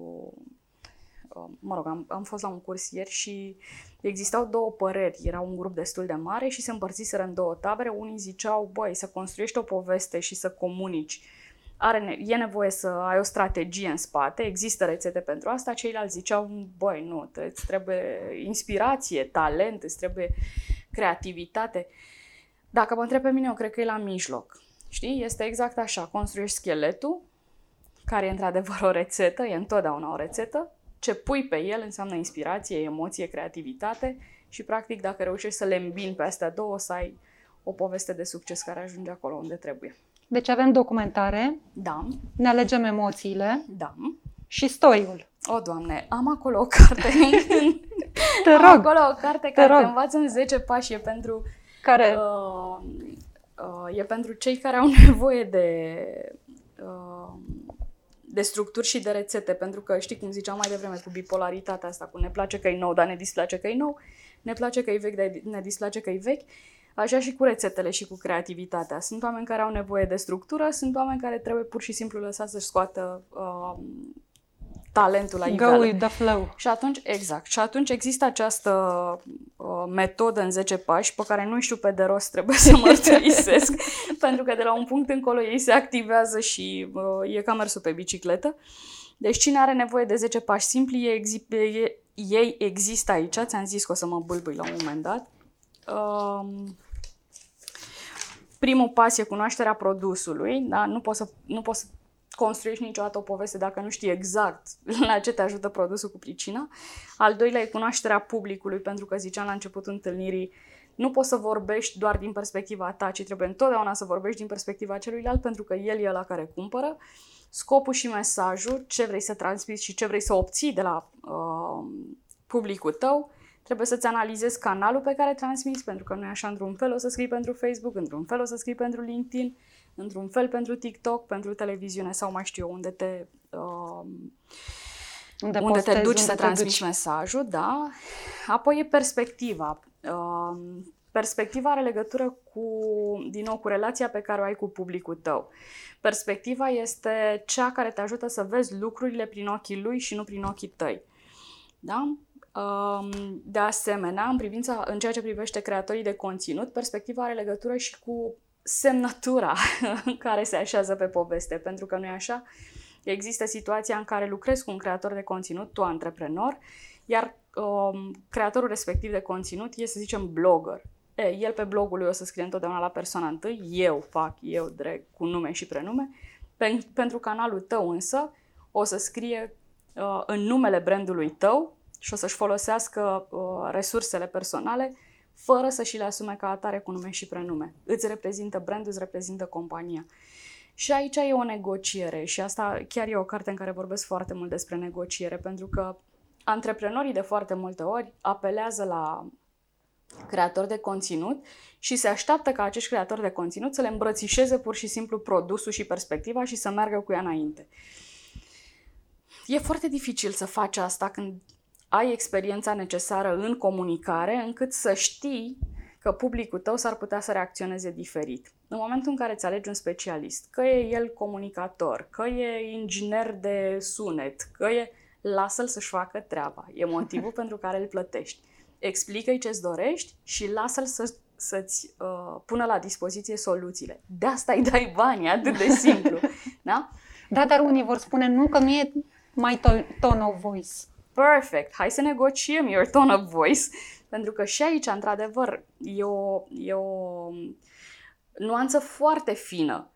Mă rog, am fost la un curs ieri și existau două păreri. Era un grup destul de mare și se împărțiseră în două tabere. Unii ziceau, băi, să construiești o poveste și să comunici. E nevoie să ai o strategie în spate, există rețete pentru asta. Ceilalți ziceau, băi, nu, îți trebuie inspirație, talent, îți trebuie creativitate. Dacă mă întreb pe mine, eu cred că e la mijloc. Știi? Este exact așa. Construiești scheletul, care e într-adevăr o rețetă, e întotdeauna o rețetă. Ce pui pe el înseamnă inspirație, emoție, creativitate și, practic, dacă reușești să le îmbini pe astea două, să ai o poveste de succes care ajunge acolo unde trebuie. Deci avem documentare, da. Ne alegem emoțiile, da. Și story-ul. O, Doamne, am acolo o carte. Te rog. Am acolo o carte care te învață în 10 pași. E pentru, care? E pentru cei care au nevoie de structuri și de rețete, pentru că știi cum ziceam mai devreme cu bipolaritatea asta, cu ne place că e nou, dar ne displace că e nou, ne place că e vechi, dar ne displace că e vechi, așa și cu rețetele și cu creativitatea. Sunt oameni care au nevoie de structură, sunt oameni care trebuie pur și simplu lăsați să-și scoată talentul la iveală. Go with the flow. Și atunci, exact, și atunci există această metodă în 10 pași, pe care nu știu pe de rost, trebuie să mărturisesc, pentru că de la un punct încolo ei se activează și e ca mersul pe bicicletă. Deci cine are nevoie de 10 pași simpli, ei există aici. Ți-am zis că o să mă bâlbâi la un moment dat. Primul pas e cunoașterea produsului, da? Nu poți să construiești niciodată o poveste dacă nu știi exact la ce te ajută produsul cu pricina. Al doilea e cunoașterea publicului, pentru că ziceam la începutul întâlnirii, nu poți să vorbești doar din perspectiva ta, ci trebuie întotdeauna să vorbești din perspectiva celuilalt, pentru că el e ăla care cumpără. Scopul și mesajul, ce vrei să transmiți și ce vrei să obții de la publicul tău. Trebuie să-ți analizezi canalul pe care transmiți, pentru că nu e așa, într-un fel o să scrii pentru Facebook, într-un fel o să scrii pentru LinkedIn, într-un fel pentru TikTok, pentru televiziune sau mai știu eu, unde postezi, te duci să transmiți mesajul, da. Apoi e perspectiva. Perspectiva are legătură cu relația pe care o ai cu publicul tău. Perspectiva este cea care te ajută să vezi lucrurile prin ochii lui și nu prin ochii tăi. Da? De asemenea, în ceea ce privește creatorii de conținut, perspectiva are legătură și cu semnătura care se așează pe poveste, pentru că nu e așa. Există situația în care lucrezi cu un creator de conținut, tu antreprenor, iar creatorul respectiv de conținut e, să zicem, blogger. El pe blogul lui o să scrie întotdeauna la persoana întâi, Drag, cu nume și prenume. Pentru canalul tău însă o să scrie în numele brandului tău și o să-și folosească resursele personale fără să și le asume ca atare cu nume și prenume. Îți reprezintă brandul, îți reprezintă compania. Și aici e o negociere și asta chiar e o carte în care vorbesc foarte mult despre negociere, pentru că antreprenorii de foarte multe ori apelează la creatori de conținut și se așteaptă ca acești creatori de conținut să le îmbrățișeze pur și simplu produsul și perspectiva și să meargă cu ea înainte. E foarte dificil să faci asta când ai experiența necesară în comunicare, încât să știi că publicul tău s-ar putea să reacționeze diferit. În momentul în care îți alegi un specialist, că e el comunicator, că e inginer de sunet, lasă-l să-și facă treaba. E motivul pentru care îl plătești. Explică-i ce-ți dorești și lasă-l să-ți pună la dispoziție soluțiile. De asta îi dai bani, atât de simplu. Da? Da, dar unii vor spune nu, că nu e my tone of voice. Perfect! Hai să negociem your tone of voice, pentru că și aici, într-adevăr, e o nuanță foarte fină.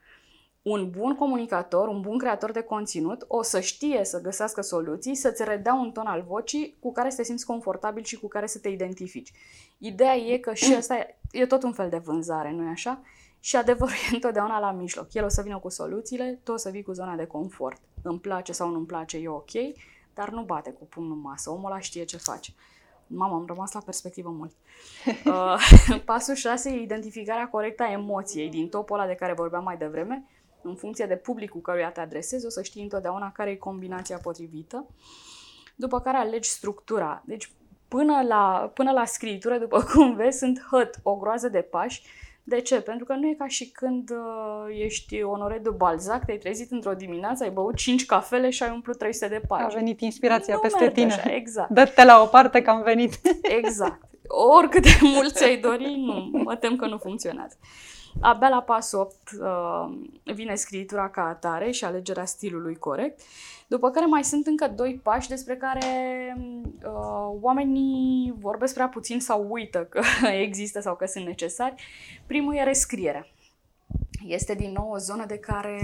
Un bun comunicator, un bun creator de conținut o să știe să găsească soluții, să-ți redea un ton al vocii cu care să te simți confortabil și cu care să te identifici. Ideea e că și asta e tot un fel de vânzare, nu-i așa? Și adevărul e întotdeauna la mijloc. El o să vină cu soluțiile, tu o să vii cu zona de confort. Îmi place sau nu-mi place, e ok, dar nu bate cu pumnul în masă, omul ăla știe ce face. Mamă, am rămas la perspectivă mult. Pasul 6 e identificarea corectă a emoției din topul ăla de care vorbeam mai devreme. În funcție de publicul căruia te adresezi, o să știi întotdeauna care e combinația potrivită. După care alegi structura. Deci până la scritură, după cum vezi, sunt o groază de pași. De ce? Pentru că nu e ca și când ești Honoré de Balzac, te-ai trezit într-o dimineață, ai băut 5 cafele și ai umplut 300 de pagini. A venit inspirația peste tine. Așa, exact. Dă-te la o parte că am venit. Exact. Oricât de mult ți-ai dori, mă tem că nu funcționează. Abia la pasul 8 vine scriitura ca atare și alegerea stilului corect, după care mai sunt încă doi pași despre care oamenii vorbesc prea puțin sau uită că există sau că sunt necesari. Primul e rescrierea. Este din nou o zonă de care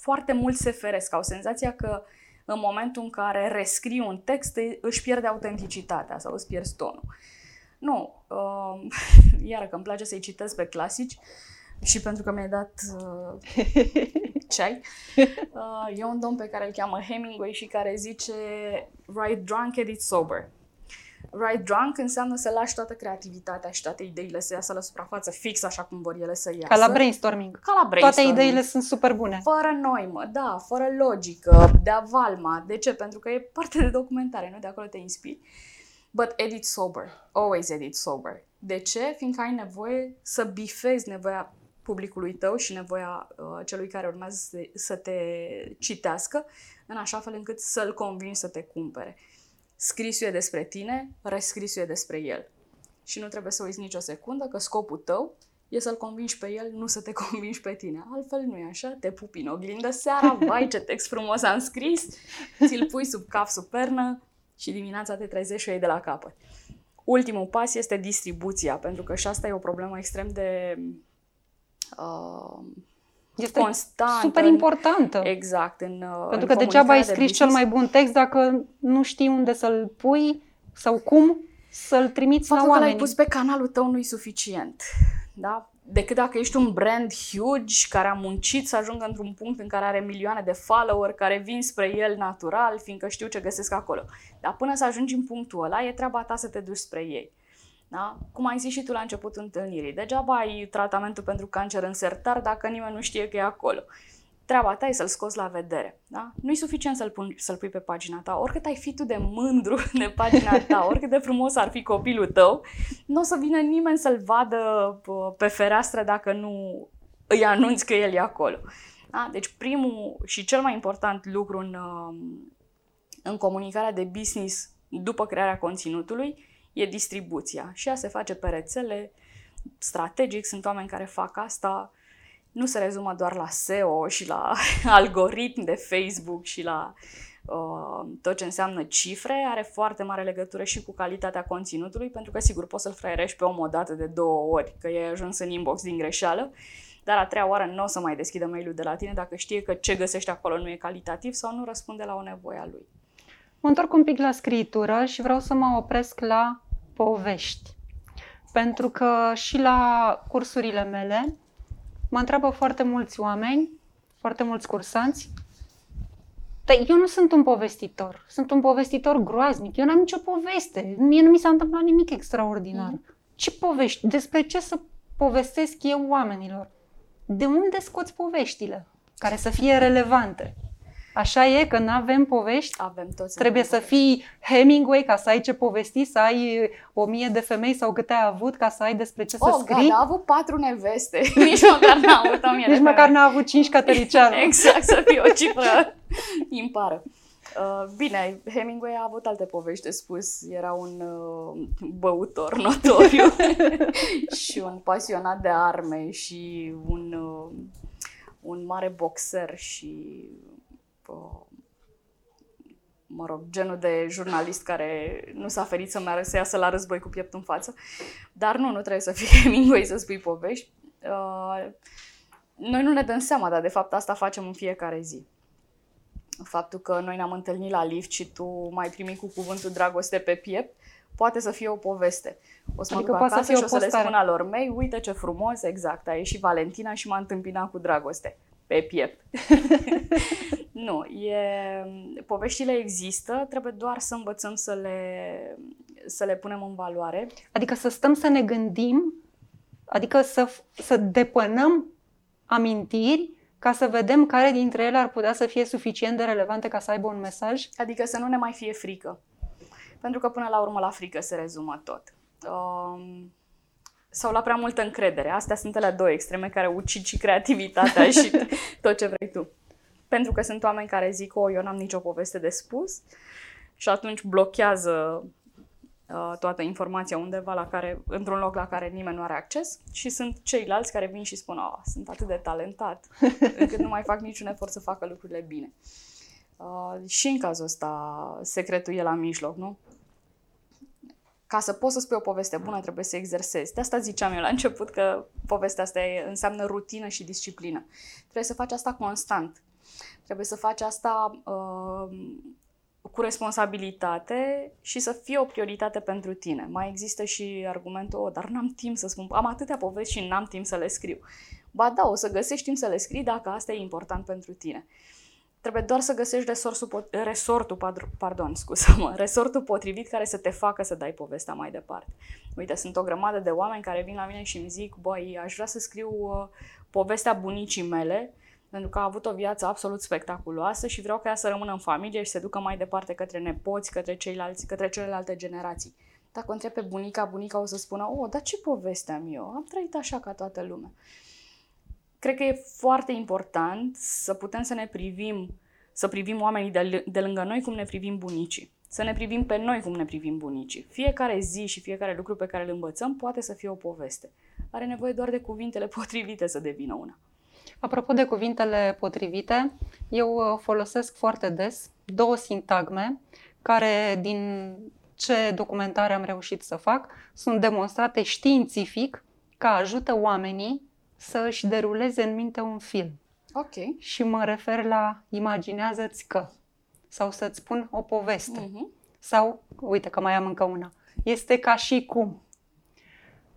foarte mult se feresc, au senzația că în momentul în care rescrii un text își pierde autenticitatea sau îți pierzi tonul. Nu, iară că îmi place să-i citesc pe clasici și pentru că mi-ai dat ceai. E un domn pe care îl cheamă Hemingway și care zice "Write drunk, edit sober". Write drunk înseamnă să lași toată creativitatea și toate ideile să iasă la suprafață fix așa cum vor ele să iasă. Ca la brainstorming. Toate ideile sunt super bune. Fără noimă, da, fără logică, de-a valma. De ce? Pentru că e parte de documentare, nu? De acolo te inspiri. But edit sober. Always edit sober. De ce? Fiindcă ai nevoie să bifezi nevoia publicului tău și nevoia celui care urmează să te citească în așa fel încât să-l convingi să te cumpere. Scrisul e despre tine, rescrisul e despre el. Și nu trebuie să uiți nicio secundă că scopul tău e să-l convingi pe el, nu să te convingi pe tine. Altfel nu e așa, te pupi în oglindă seara, vai ce text frumos am scris, ți-l pui sub cap, sub pernă și dimineața te trezești și o iei de la capăt. Ultimul pas este distribuția, pentru că și asta e o problemă extrem de este constantă, super importantă. Exact. Pentru că degeaba ai scris cel mai bun text dacă nu știi unde să-l pui sau cum să-l trimiți la oameni. Faptul că l-ai pus pe canalul tău nu-i suficient. Da? Decât dacă ești un brand huge care a muncit să ajungă într-un punct în care are milioane de follower care vin spre el natural, fiindcă știu ce găsesc acolo. Dar până să ajungi în punctul ăla, e treaba ta să te duci spre ei. Da? Cum ai zis și tu la începutul întâlnirii, degeaba ai tratamentul pentru cancer în sertar dacă nimeni nu știe că e acolo. Treaba ta e să-l scoți la vedere. Da? Nu e suficient să-l pui pe pagina ta. Oricât ai fi tu de mândru de pagina ta, oricât de frumos ar fi copilul tău, nu o să vină nimeni să-l vadă pe fereastră dacă nu îi anunți că el e acolo. Da? Deci primul și cel mai important lucru în comunicarea de business după crearea conținutului e distribuția și ea se face pe rețele, strategic, sunt oameni care fac asta, nu se rezumă doar la SEO și la algoritm de Facebook și la tot ce înseamnă cifre, are foarte mare legătură și cu calitatea conținutului, pentru că sigur poți să-l fraierești pe om o dată de 2 ori, că i-ai ajuns în inbox din greșeală, dar a 3-a oară nu o să mai deschidă mail-ul de la tine dacă știe că ce găsești acolo nu e calitativ sau nu răspunde la o nevoie a lui. Mă întorc un pic la scriitură și vreau să mă opresc la povești. Pentru că și la cursurile mele mă întreabă foarte mulți oameni, foarte mulți cursanți, dar eu nu sunt un povestitor, sunt un povestitor groaznic, eu n-am nicio poveste, mie nu mi s-a întâmplat nimic extraordinar. Ce povești? Despre ce să povestesc eu oamenilor? De unde scoți poveștile care să fie relevante? Așa e, că n-avem povești, trebuie să fii Hemingway ca să ai ce povesti, să ai 1000 de femei sau câte ai avut ca să ai despre ce să scrii. Gata, a avut 4 neveste, nici măcar n-a avut 1000 de femei. Nici măcar n-a avut 5 Catericeanu. Exact, să fie o cifră impară. Bine, Hemingway a avut alte povești de spus, era un băutor notoriu și un pasionat de arme și un mare boxer și... mă rog, genul de jurnalist care nu s-a ferit să iasă la război cu pieptul în față. Dar nu trebuie să fii Hemingway să spui povești. Noi nu ne dăm seama, dar de fapt asta facem în fiecare zi. Faptul că noi ne-am întâlnit la lift și tu m-ai primit cu cuvântul dragoste pe piept, poate să fie o poveste. O să mă duc acasă și o să le spun alor mei, uite ce frumos, exact, a ieșit Valentina și m-a întâmpinat cu dragoste pe piept. Nu, poveștile există, trebuie doar să învățăm să le punem în valoare. Adică să stăm să ne gândim, adică să depănăm amintiri ca să vedem care dintre ele ar putea să fie suficient de relevante ca să aibă un mesaj. Adică să nu ne mai fie frică, pentru că până la urmă la frică se rezumă tot. Sau la prea multă încredere. Astea sunt alea 2 extreme care ucid și creativitatea și tot ce vrei tu. Pentru că sunt oameni care zic, eu n-am nicio poveste de spus și atunci blochează toată informația undeva la care, într-un loc la care nimeni nu are acces, și sunt ceilalți care vin și spun: "A, sunt atât de talentat încât nu mai fac niciun efort să facă lucrurile bine." Și în cazul ăsta secretul e la mijloc, nu? Ca să poți să spui o poveste bună, trebuie să exersezi. De asta ziceam eu la început că povestea asta înseamnă rutină și disciplină. Trebuie să faci asta constant. Trebuie să faci asta cu responsabilitate și să fie o prioritate pentru tine. Mai există și argumentul: "O, dar n-am timp să spun, am atâtea povești și n-am timp să le scriu." Ba da, o să găsești timp să le scrii dacă asta e important pentru tine. Trebuie doar să găsești resortul potrivit care să te facă să dai povestea mai departe. Uite, sunt o grămadă de oameni care vin la mine și îmi zic: "Băi, aș vrea să scriu povestea bunicii mele, pentru că a avut o viață absolut spectaculoasă și vreau ca ea să rămână în familie și să se ducă mai departe către nepoți, către celelalte generații." Dacă o întreb pe bunica o să spună: "O, dar ce poveste am eu? Am trăit așa ca toată lumea." Cred că e foarte important să putem să ne privim, să privim oamenii de lângă noi cum ne privim bunicii. Să ne privim pe noi cum ne privim bunicii. Fiecare zi și fiecare lucru pe care îl învățăm poate să fie o poveste. Are nevoie doar de cuvintele potrivite să devină una. Apropo de cuvintele potrivite, eu folosesc foarte des două sintagme care, din ce documentare am reușit să fac, sunt demonstrate științific că ajută oamenii să își deruleze în minte un film. Ok. Și mă refer la "imaginează-ți că" sau "să-ți spun o poveste". Uh-huh. Sau, uite că mai am încă una, "este ca și cum".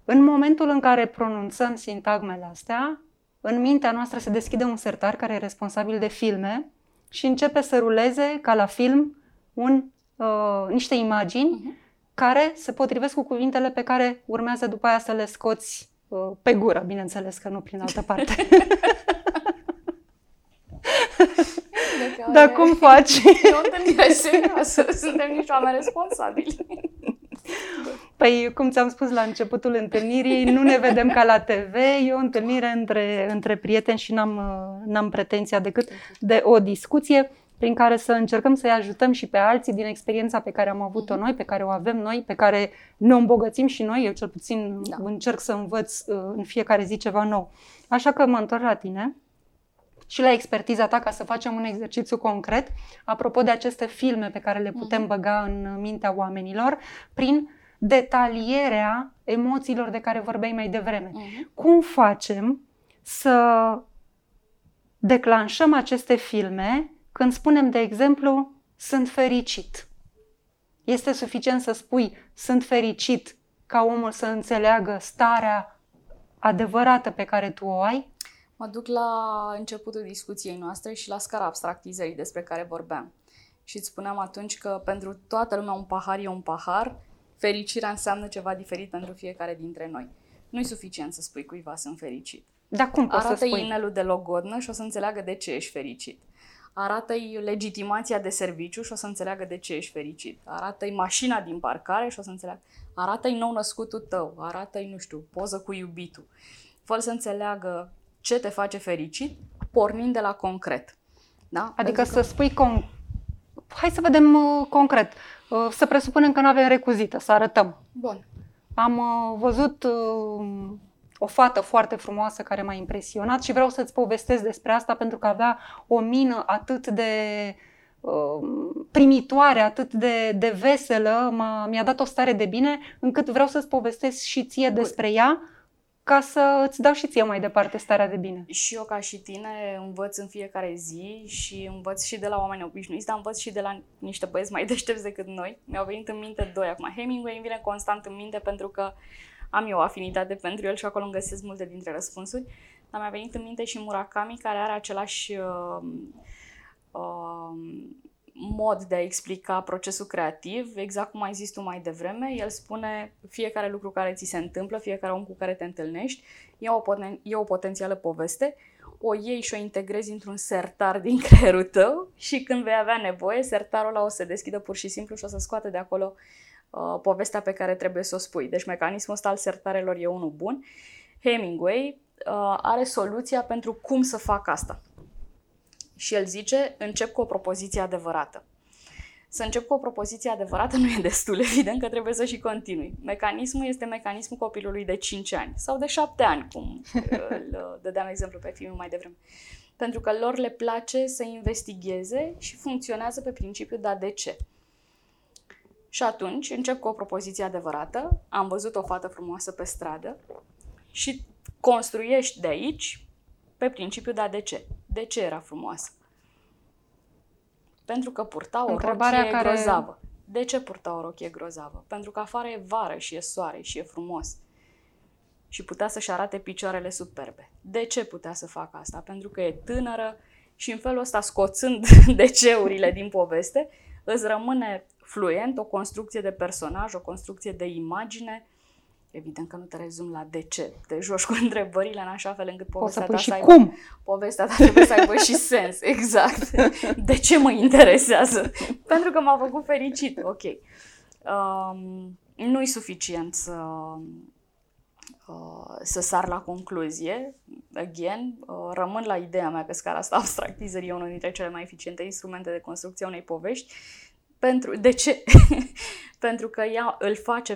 În momentul în care pronunțăm sintagmele astea, în mintea noastră se deschide un sertar care e responsabil de filme și începe să ruleze, ca la film, niște imagini care se potrivesc cu cuvintele pe care urmează după aia să le scoți pe gură, bineînțeles, că nu prin altă parte. Dar cum faci? Nu suntem serioase, suntem nici oameni responsabili. Păi, cum ți-am spus la începutul întâlnirii, nu ne vedem ca la TV, e o întâlnire între prieteni și n-am pretenția decât de o discuție prin care să încercăm să-i ajutăm și pe alții din experiența pe care am avut-o noi, pe care o avem noi, pe care ne îmbogățim și noi. Eu cel puțin încerc să învăț în fiecare zi ceva nou. Așa că mă întorc la tine și la expertiza ta, ca să facem un exercițiu concret apropo de aceste filme pe care le putem băga în mintea oamenilor prin detalierea emoțiilor de care vorbeai mai devreme. Cum facem să declanșăm aceste filme când spunem, de exemplu, "sunt fericit"? Este suficient să spui "sunt fericit" ca omul să înțeleagă starea adevărată pe care tu o ai? Mă duc la începutul discuției noastre și la scara abstractizării despre care vorbeam. Și îți spuneam atunci că pentru toată lumea un pahar e un pahar, fericirea înseamnă ceva diferit pentru fiecare dintre noi. Nu e suficient să spui cuiva "sunt fericit". Dar cum poți să spui? Arată inelul de logodnă și o să înțeleagă de ce ești fericit. Arată-i legitimația de serviciu și o să înțeleagă de ce ești fericit. Arată-i mașina din parcare și o să înțeleagă. Arată-i nou-născutul tău. Arată-i, nu știu, poză cu iubitul. Fă-l să înțeleagă ce te face fericit, pornind de la concret. Da? Adică să spui hai să vedem concret. Să presupunem că nu avem recuzită, să arătăm. Bun. Am văzut o fată foarte frumoasă care m-a impresionat și vreau să-ți povestesc despre asta pentru că avea o mină atât de primitoare, atât de veselă, mi-a dat o stare de bine, încât vreau să-ți povestesc și ție despre ea, ca să îți dau și ție mai departe starea de bine. Și eu, ca și tine, învăț în fiecare zi și învăț și de la oameni obișnuiți, dar învăț și de la niște băieți mai deștepți decât noi. Mi-au venit în minte doi acum. Hemingway îmi vine constant în minte pentru că am eu afinitate pentru el și acolo îmi găsesc multe dintre răspunsuri. Dar mi-a venit în minte și Murakami, care are același mod de a explica procesul creativ, exact cum ai zis tu mai devreme. El spune: fiecare lucru care ți se întâmplă, fiecare om cu care te întâlnești, e o potențială poveste, o iei și o integrezi într-un sertar din creierul tău și când vei avea nevoie, sertarul ăla o să se deschidă pur și simplu și o să scoate de acolo povestea pe care trebuie să o spui. Deci mecanismul ăsta al sertarelor e unul bun. Hemingway are soluția pentru cum să fac asta. Și el zice: încep cu o propoziție adevărată. Să încep cu o propoziție adevărată nu e destul, evident că trebuie să și continui. Mecanismul este mecanismul copilului de 5 ani sau de 7 ani, cum îl dădeam exemplu pe filmul mai devreme. Pentru că lor le place să investigheze și funcționează pe principiul da de ce. Și atunci încep cu o propoziție adevărată, am văzut o fată frumoasă pe stradă și construiești de aici pe principiul da de ce. De ce era frumoasă? Pentru că purta o rochie grozavă. De ce purta o rochie grozavă? Pentru că afară e vară și e soare și e frumos. Și putea să-și arate picioarele superbe. De ce putea să facă asta? Pentru că e tânără și în felul ăsta, scoțând deceurile din poveste, îți rămâne fluent o construcție de personaj, o construcție de imagine. Evident că nu te rezumi la de ce. Te joci cu întrebările în așa fel încât povestea ta trebuie să aibă și sens. Exact. De ce mă interesează? Pentru că m-a făcut fericit. Ok. Nu-i suficient să sar la concluzie. Again, rămân la ideea mea că scara asta abstractizării e unul dintre cele mai eficiente instrumente de construcție a unei povești. De ce? Pentru că ea îl face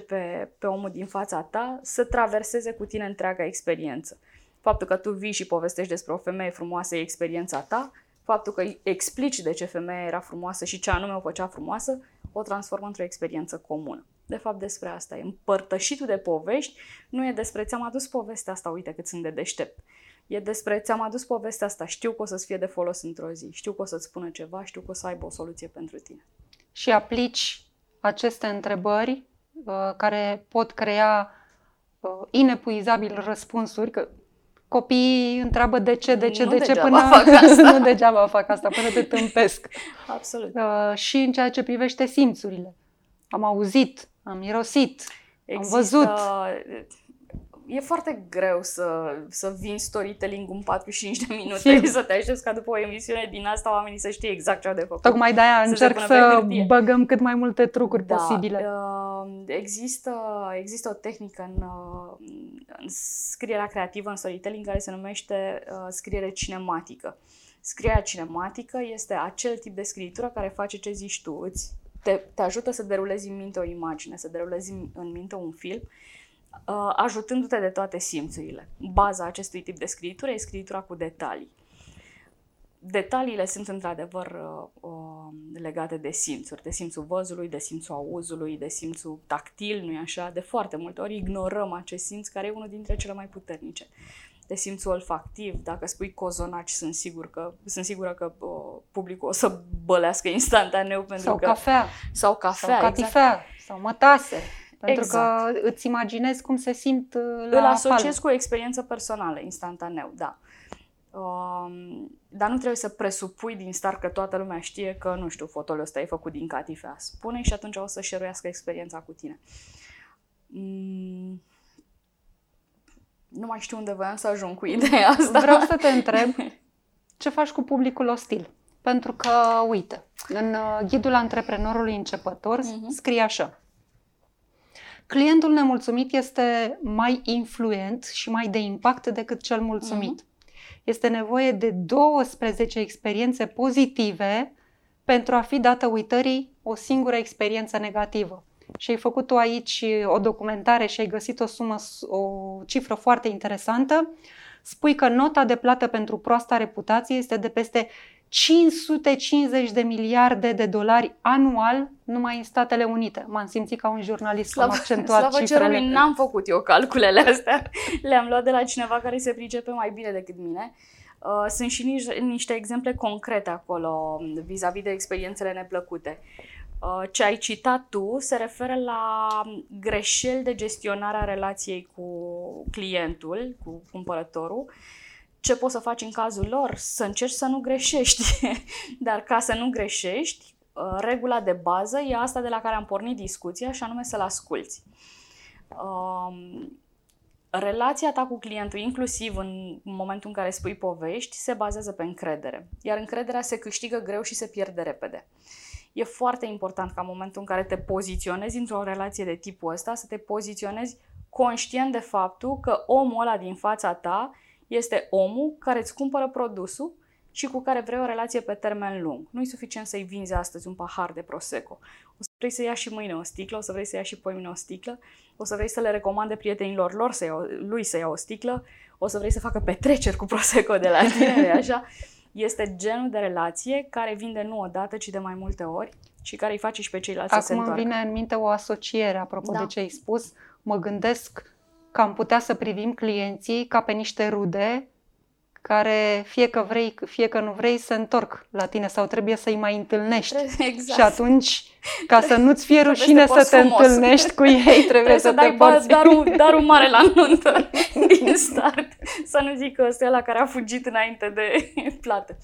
pe omul din fața ta să traverseze cu tine întreaga experiență. Faptul că tu vii și povestești despre o femeie frumoasă e experiența ta, faptul că îi explici de ce femeia era frumoasă și ce anume o făcea frumoasă, o transformă într-o experiență comună. De fapt, despre asta e. Împărtășitul de povești nu e despre ți-am adus povestea asta, uite cât sunt de deștept. E despre ți-am adus povestea asta, știu că o să-ți fie de folos într-o zi, știu că o să-ți spună ceva, știu că o să aibă o soluție pentru tine. Și aplici aceste întrebări care pot crea inepuizabil răspunsuri, că copiii întreabă de ce nu degeaba fac asta, până te tâmpesc. Absolut. Și în ceea ce privește simțurile. Am auzit, am mirosit, am văzut. E foarte greu să vin storytelling în 45 de minute și să te aștepți ca după o emisiune din asta oamenii să știe exact ce au de făcut. Tocmai de-aia încerc să băgăm cât mai multe trucuri posibile. Există o tehnică în scrierea creativă, în storytelling, care se numește scriere cinematică. Scrierea cinematică este acel tip de scriitură care face ce zici tu. Te ajută să derulezi în minte o imagine, să derulezi în minte un film, ajutându-te de toate simțurile. Baza acestui tip de scriitură e scriitura cu detalii. Detaliile sunt într-adevăr legate de simțuri, de simțul văzului, de simțul auzului, de simțul tactil, nu-i așa? De foarte multe ori ignorăm acest simț care e unul dintre cele mai puternice. De simțul olfactiv, dacă spui cozonaci, sunt sigură că publicul o să bălească instantaneu pentru sau că... Cafea. Sau cafea. Sau catifea. Exact. Sau mătase. Pentru că îți imaginezi cum se simt la asociezi cu o experiență personală, instantaneu, da. Dar nu trebuie să presupui din start că toată lumea știe că, nu știu, fotoliul ăsta e făcut din catifea. Spune și atunci o să șeruiască experiența cu tine. Nu mai știu unde voiam să ajung cu ideea asta. Vreau să te întreb ce faci cu publicul ostil. Pentru că, uite, în Ghidul Antreprenorului Începător scrie așa. Clientul nemulțumit este mai influent și mai de impact decât cel mulțumit. Este nevoie de 12 experiențe pozitive pentru a fi dată uitării o singură experiență negativă. Și ai făcut tu aici o documentare și ai găsit o cifră foarte interesantă. Spui că nota de plată pentru proasta reputație este de peste 550 de miliarde de dolari anual numai în Statele Unite. M-am simțit ca un jurnalist, am accentuat cifrele. Slavă cerului, n-am făcut eu calculele astea. Le-am luat de la cineva care se pricepe mai bine decât mine. Sunt și niște exemple concrete acolo, vis-a-vis de experiențele neplăcute. Ce ai citat tu se referă la greșeli de gestionare a relației cu clientul, cu cumpărătorul. Ce poți să faci în cazul lor? Să încerci să nu greșești. Dar ca să nu greșești, regula de bază e asta de la care am pornit discuția și anume să-l asculți. Relația ta cu clientul, inclusiv în momentul în care spui povești, se bazează pe încredere. Iar încrederea se câștigă greu și se pierde repede. E foarte important ca în momentul în care te poziționezi într-o relație de tipul ăsta să te poziționezi conștient de faptul că omul ăla din fața ta este omul care îți cumpără produsul și cu care vrei o relație pe termen lung. Nu e suficient să-i vinzi astăzi un pahar de Prosecco. O să vrei să ia și mâine o sticlă, o să vrei să ia și poimâine o sticlă, o să vrei să le recomande prietenilor lor să ia o sticlă, o să vrei să facă petreceri cu Prosecco de la tine, de așa. Este genul de relație care vinde nu odată, ci de mai multe ori și care îi face și pe ceilalți să se întoarcă. Acum îmi vine în minte o asociere, apropo de ce ai spus. Mă gândesc că am putea să privim clienții ca pe niște rude care fie că vrei, fie că nu vrei, se întorc la tine sau trebuie să-i mai întâlnești. Exact. Și atunci, ca să nu-ți fie rușine să te întâlnești cu ei, trebuie să dai darul mare la nuntă din start. Să nu zic că ăsta e ăla care a fugit înainte de plată.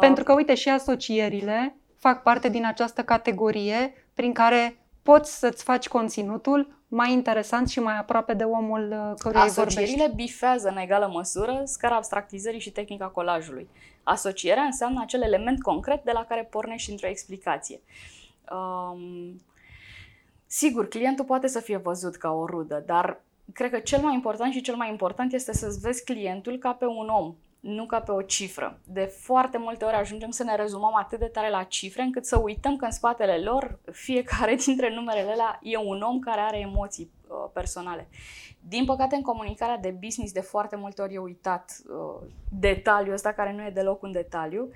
Pentru că, uite, și asocierile fac parte din această categorie prin care poți să-ți faci conținutul mai interesant și mai aproape de omul căruia îi vorbești. Asocierile bifează în egală măsură scara abstractizării și tehnica colajului. Asocierea înseamnă acel element concret de la care pornești într-o explicație. Sigur, clientul poate să fie văzut ca o rudă, dar cred că cel mai important este să-ți vezi clientul ca pe un om, nu ca pe o cifră. De foarte multe ori ajungem să ne rezumăm atât de tare la cifre încât să uităm că în spatele lor fiecare dintre numerele alea e un om care are emoții personale. Din păcate, în comunicarea de business de foarte multe ori e uitat detaliul ăsta, care nu e deloc un detaliu.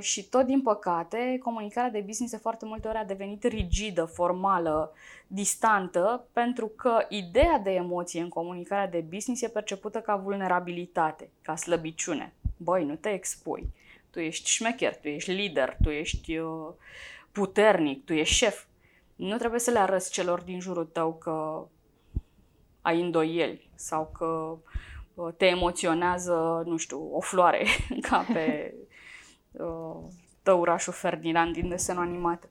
Și tot din păcate, comunicarea de business de foarte multe ori a devenit rigidă, formală, distantă, pentru că ideea de emoție în comunicarea de business e percepută ca vulnerabilitate, ca slăbiciune. Băi, nu te expui. Tu ești șmecher, tu ești lider, tu ești puternic, tu ești șef. Nu trebuie să le arăți celor din jurul tău că ai îndoieli sau că te emoționează, nu știu, o floare ca pe tăurașul Ferdinand din desenul animat.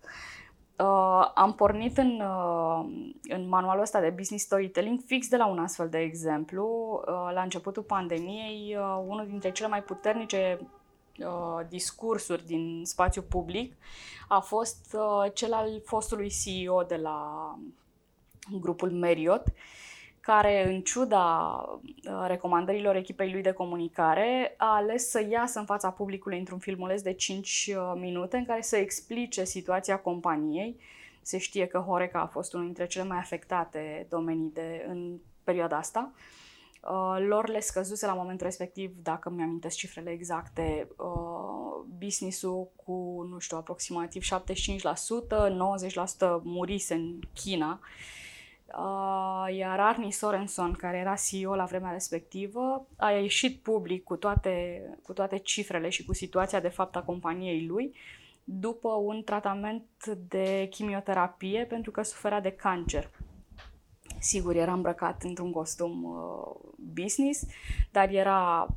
Am pornit în manualul ăsta de business storytelling fix de la un astfel de exemplu. La începutul pandemiei, unul dintre cele mai puternice discursuri din spațiu public a fost cel al fostului CEO de la grupul Marriott, care, în ciuda recomandărilor echipei lui de comunicare, a ales să iasă în fața publicului într-un filmuleț de 5 minute în care să explice situația companiei. Se știe că Horeca a fost unul dintre cele mai afectate domenii în perioada asta. Lor le scăzuse la momentul respectiv, dacă îmi amintesc cifrele exacte, business-ul cu, nu știu, aproximativ 75%, 90% murise în China. Iar Arne Sorenson, care era CEO la vremea respectivă, a ieșit public cu toate cifrele și cu situația de fapt a companiei lui după un tratament de chimioterapie pentru că suferea de cancer. Sigur, era îmbrăcat într-un costum business, dar era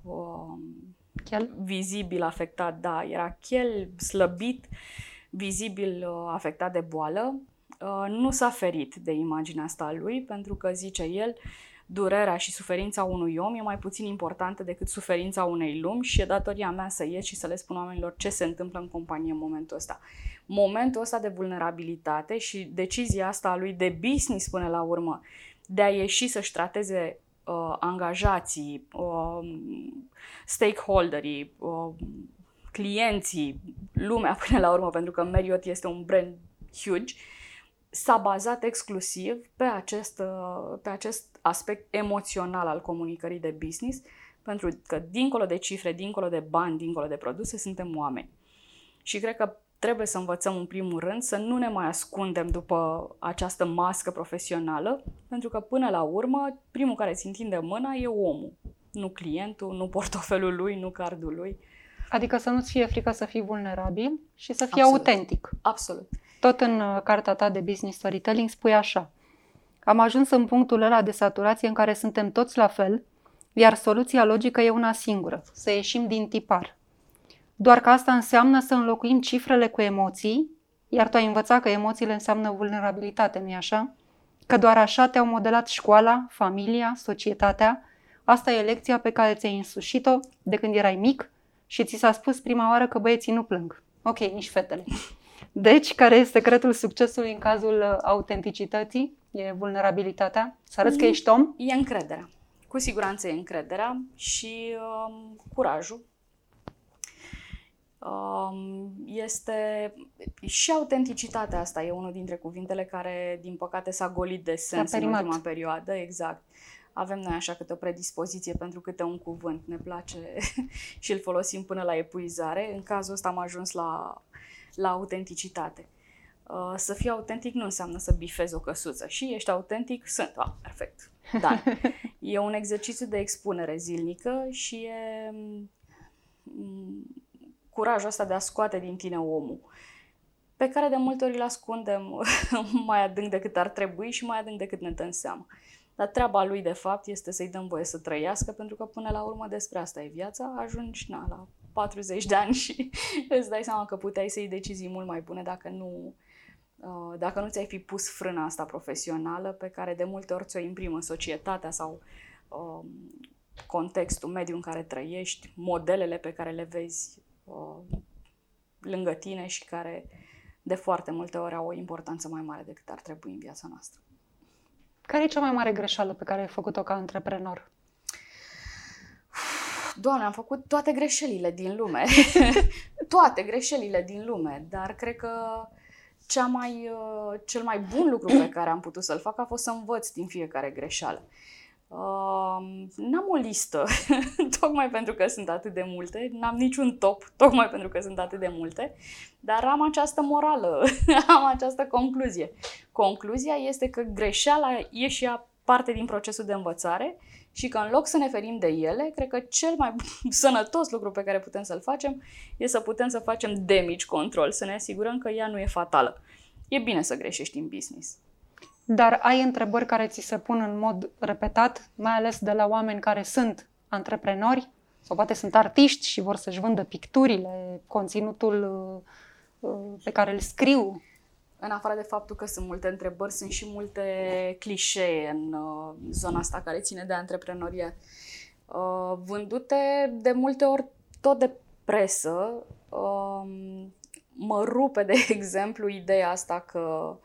vizibil afectat, era chel, slăbit, vizibil afectat de boală. Nu s-a ferit de imaginea asta a lui, pentru că, zice el, durerea și suferința unui om e mai puțin importantă decât suferința unei lumi și e datoria mea să ies și să le spun oamenilor ce se întâmplă în companie în momentul ăsta. Momentul ăsta de vulnerabilitate și decizia asta a lui de business până la urmă, de a ieși să-și trateze angajații, stakeholderii, clienții, lumea până la urmă, pentru că Marriott este un brand huge, s-a bazat exclusiv pe acest aspect emoțional al comunicării de business, pentru că dincolo de cifre, dincolo de bani, dincolo de produse, suntem oameni. Și cred că trebuie să învățăm în primul rând să nu ne mai ascundem după această mască profesională, pentru că până la urmă, primul care îți întinde mâna e omul, nu clientul, nu portofelul lui, nu cardul lui. Adică să nu-ți fie frică să fii vulnerabil și să fii autentic. Absolut. Tot în cartea ta de business storytelling spui așa: am ajuns în punctul ăla de saturație în care suntem toți la fel, iar soluția logică e una singură, să ieșim din tipar. Doar că asta înseamnă să înlocuim cifrele cu emoții, iar tu ai învățat că emoțiile înseamnă vulnerabilitate, nu-i așa? Că doar așa te-au modelat școala, familia, societatea. Asta e lecția pe care ți-ai însușit-o de când erai mic și ți s-a spus prima oară că băieții nu plâng. Ok, nici fetele. Deci, care este secretul succesului în cazul autenticității? E vulnerabilitatea? Să arăți că ești om? E încrederea. Cu siguranță e încrederea și curajul. Este și autenticitatea asta, e unul dintre cuvintele care, din păcate, s-a golit de sens în ultima perioadă, exact. Avem noi așa câte o predispoziție pentru câte un cuvânt, ne place și îl folosim până la epuizare. În cazul ăsta am ajuns la autenticitate. Să fii autentic nu înseamnă să bifezi o căsuță și ești autentic, sunt. Ah, perfect. Da. E un exercițiu de expunere zilnică și e curajul ăsta de a scoate din tine omul, pe care de multe ori îl ascundem mai adânc decât ar trebui și mai adânc decât ne dăm seama. Dar treaba lui, de fapt, este să-i dăm voie să trăiască, pentru că până la urmă despre asta e viața. Ajungi la 40 de ani și îți dai seama că puteai să iei decizii mult mai bune dacă nu ți-ai fi pus frâna asta profesională, pe care de multe ori ți-o imprimă societatea sau contextul, mediul în care trăiești, modelele pe care le vezi lângă tine și care de foarte multe ori au o importanță mai mare decât ar trebui în viața noastră. Care e cea mai mare greșeală pe care ai făcut-o ca antreprenor? Doamne, am făcut toate greșelile din lume. Toate greșelile din lume. Dar cred că cel mai bun lucru pe care am putut să-l fac a fost să învăț din fiecare greșeală. N-am o listă, tocmai pentru că sunt atât de multe. N-am niciun top, tocmai pentru că sunt atât de multe. Dar am această morală, am această concluzie. Concluzia este că greșeala e și ea parte din procesul de învățare și că în loc să ne ferim de ele, cred că cel mai sănătos lucru pe care putem să-l facem e să putem să facem damage control, să ne asigurăm că ea nu e fatală. E bine să greșești în business. Dar ai întrebări care ți se pun în mod repetat, mai ales de la oameni care sunt antreprenori sau poate sunt artiști și vor să-și vândă picturile, conținutul pe care îl scriu? În afară de faptul că sunt multe întrebări, sunt și multe clișee în zona asta care ține de antreprenoriat. Vândute de multe ori tot de presă, mă rupe, de exemplu, ideea asta că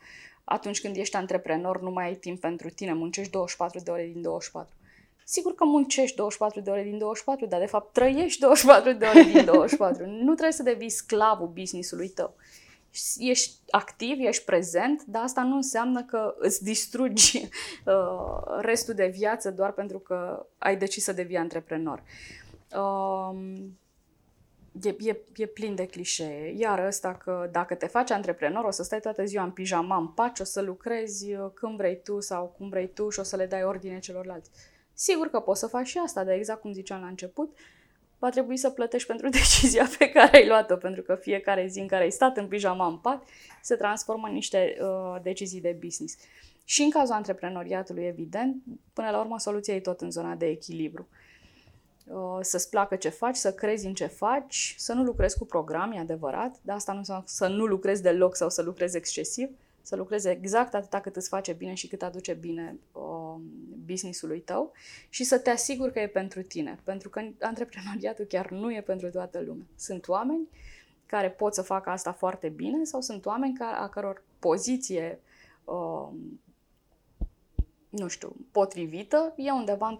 atunci când ești antreprenor, nu mai ai timp pentru tine, muncești 24 de ore din 24. Sigur că muncești 24 de ore din 24, dar de fapt trăiești 24 de ore din 24. Nu trebuie să devii sclavul business-ului tău. Ești activ, ești prezent, dar asta nu înseamnă că îți distrugi restul de viață doar pentru că ai decis să devii antreprenor. E plin de clișee. Iar ăsta că dacă te faci antreprenor o să stai toată ziua în pijama, în pace, o să lucrezi când vrei tu sau cum vrei tu și o să le dai ordine celorlalți. Sigur că poți să faci și asta, dar exact cum ziceam la început, va trebui să plătești pentru decizia pe care ai luat-o, pentru că fiecare zi în care ai stat în pijama în pat se transformă în niște decizii de business. Și în cazul antreprenoriatului, evident, până la urmă soluția e tot în zona de echilibru. Să-ți placă ce faci, să crezi în ce faci, să nu lucrezi cu program, e adevărat, dar asta nu înseamnă să nu lucrezi deloc sau să lucrezi excesiv, să lucrezi exact atâta cât îți face bine și cât aduce bine business-ului tău și să te asiguri că e pentru tine, pentru că antreprenoriatul chiar nu e pentru toată lumea. Sunt oameni care pot să facă asta foarte bine sau sunt oameni a căror poziție potrivită e undeva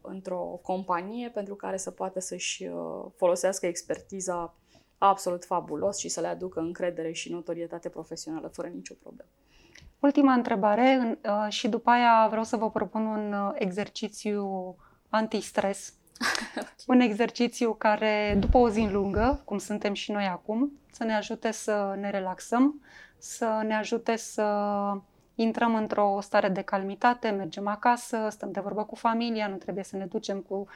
într-o companie pentru care să poată să-și folosească expertiza absolut fabulos și să le aducă încredere și notorietate profesională fără nicio problemă. Ultima întrebare și după aia vreau să vă propun un exercițiu antistres. Un exercițiu care, după o zi lungă, cum suntem și noi acum, să ne ajute să ne relaxăm, să ne ajute să intrăm într-o stare de calmitate, mergem acasă, stăm de vorbă cu familia, nu trebuie să ne ducem cu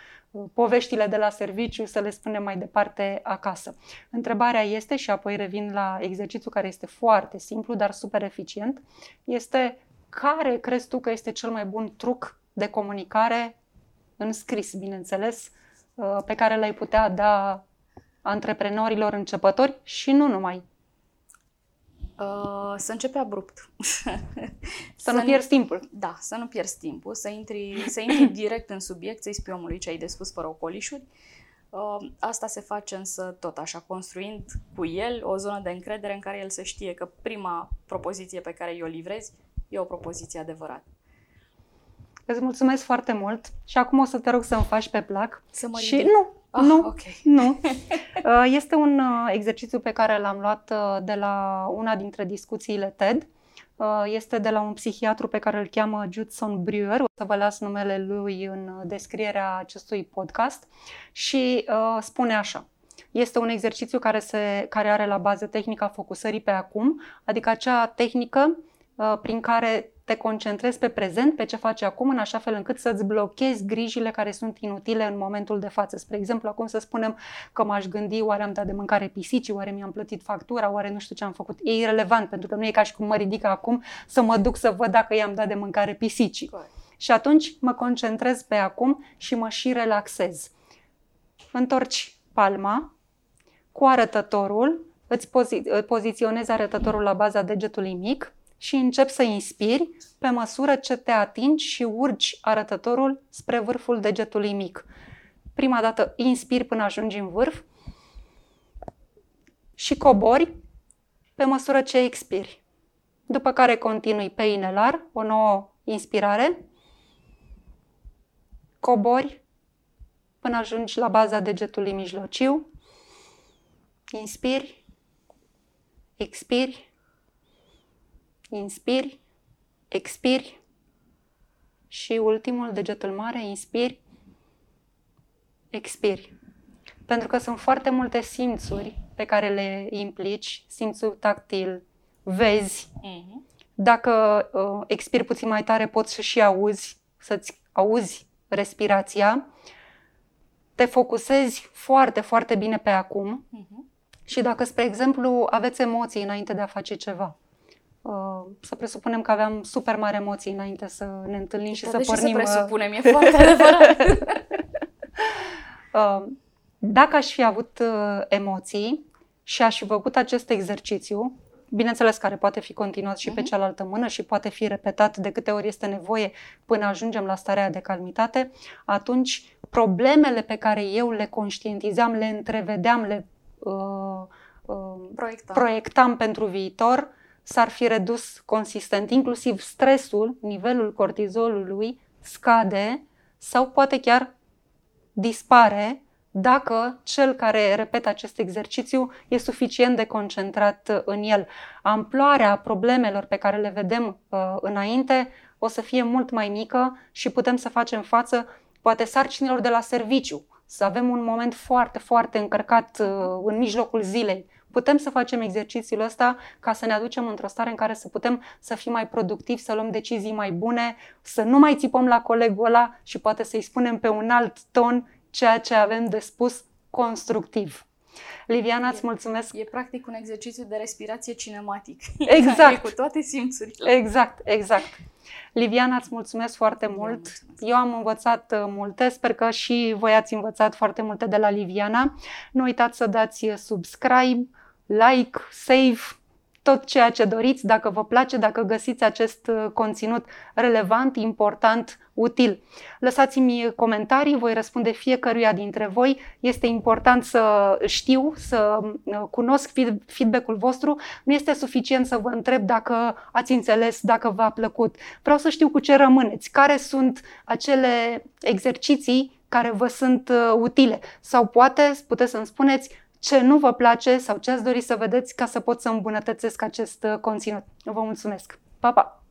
poveștile de la serviciu, să le spunem mai departe acasă. Întrebarea este, și apoi revin la exercițiu care este foarte simplu, dar super eficient, este care crezi tu că este cel mai bun truc de comunicare, în scris, bineînțeles, pe care l-ai putea da antreprenorilor începători și nu numai? Să începe abrupt. Să nu pierzi timpul. Da, să nu pierzi timpul, să intri direct în subiect, să-i spui omului ce ai de spus fără ocolișuri. Asta se face însă tot așa, construind cu el o zonă de încredere în care el să știe că prima propoziție pe care i-o livrezi e o propoziție adevărată. Îți mulțumesc foarte mult și acum o să te rog să-mi faci pe plac. Să mă ridic. Și nu, Ah, nu, okay. Nu. Este un exercițiu pe care l-am luat de la una dintre discuțiile TED. Este de la un psihiatru pe care îl cheamă Judson Brewer. O să vă las numele lui în descrierea acestui podcast. Și spune așa. Este un exercițiu care are la bază tehnica focusării pe acum, adică acea tehnică prin care te concentrezi pe prezent, pe ce faci acum, în așa fel încât să-ți blochezi grijile care sunt inutile în momentul de față. Spre exemplu, acum să spunem că m-aș gândi, oare am dat de mâncare pisicii, oare mi-am plătit factura, oare nu știu ce am făcut. E irelevant, pentru că nu e ca și cum mă ridic acum să mă duc să văd dacă i-am dat de mâncare pisicii. Și atunci mă concentrez pe acum și mă și relaxez. Întorci palma cu arătătorul, îți poziționezi arătătorul la baza degetului mic și începi să inspiri pe măsură ce te atingi și urci arătătorul spre vârful degetului mic. Prima dată inspiri până ajungi în vârf și cobori pe măsură ce expiri. După care continui pe inelar, o nouă inspirare, cobori până ajungi la baza degetului mijlociu, inspiri, expiri, inspiri, expiri și ultimul, degetul mare, inspiri, expiri. Pentru că sunt foarte multe simțuri pe care le implici, simțul tactil, vezi, dacă expiri puțin mai tare poți și auzi, să-ți auzi respirația, te focusezi foarte, foarte bine pe acum. Și dacă, spre exemplu, aveți emoții înainte de a face ceva, să presupunem că aveam super mari emoții înainte să ne întâlnim și să pornim... Și să presupunem, e foarte adevărat. Dacă aș fi avut emoții și aș fi făcut acest exercițiu, bineînțeles care poate fi continuat și pe cealaltă mână și poate fi repetat de câte ori este nevoie până ajungem la starea de calmitate, atunci problemele pe care eu le conștientizam, le întrevedeam, le proiectam pentru viitor, s-ar fi redus consistent, inclusiv stresul, nivelul cortizolului scade sau poate chiar dispare dacă cel care repetă acest exercițiu e suficient de concentrat în el. Amploarea problemelor pe care le vedem înainte o să fie mult mai mică și putem să facem față poate sarcinilor de la serviciu, să avem un moment foarte, foarte încărcat în mijlocul zilei. Putem să facem exercițiul ăsta ca să ne aducem într-o stare în care să putem să fim mai productivi, să luăm decizii mai bune, să nu mai țipăm la colegul ăla și poate să-i spunem pe un alt ton ceea ce avem de spus constructiv. Liviana, îți mulțumesc! E practic un exercițiu de respirație cinematic. Exact! Cu toate simțurile. Exact, exact. Liviana, îți mulțumesc foarte mult! Mulțumesc. Eu am învățat multe, sper că și voi ați învățat foarte multe de la Liviana. Nu uitați să dați subscribe, like, save, tot ceea ce doriți, dacă vă place, dacă găsiți acest conținut relevant, important, util. Lăsați-mi comentarii, voi răspunde fiecăruia dintre voi. Este important să știu, să cunosc feedback-ul vostru. Nu este suficient să vă întreb dacă ați înțeles, dacă v-a plăcut. Vreau să știu cu ce rămâneți, care sunt acele exerciții care vă sunt utile. Sau poate puteți să-mi spuneți ce nu vă place sau ce ați dori să vedeți ca să pot să îmbunătățesc acest conținut. Vă mulțumesc! Pa, pa!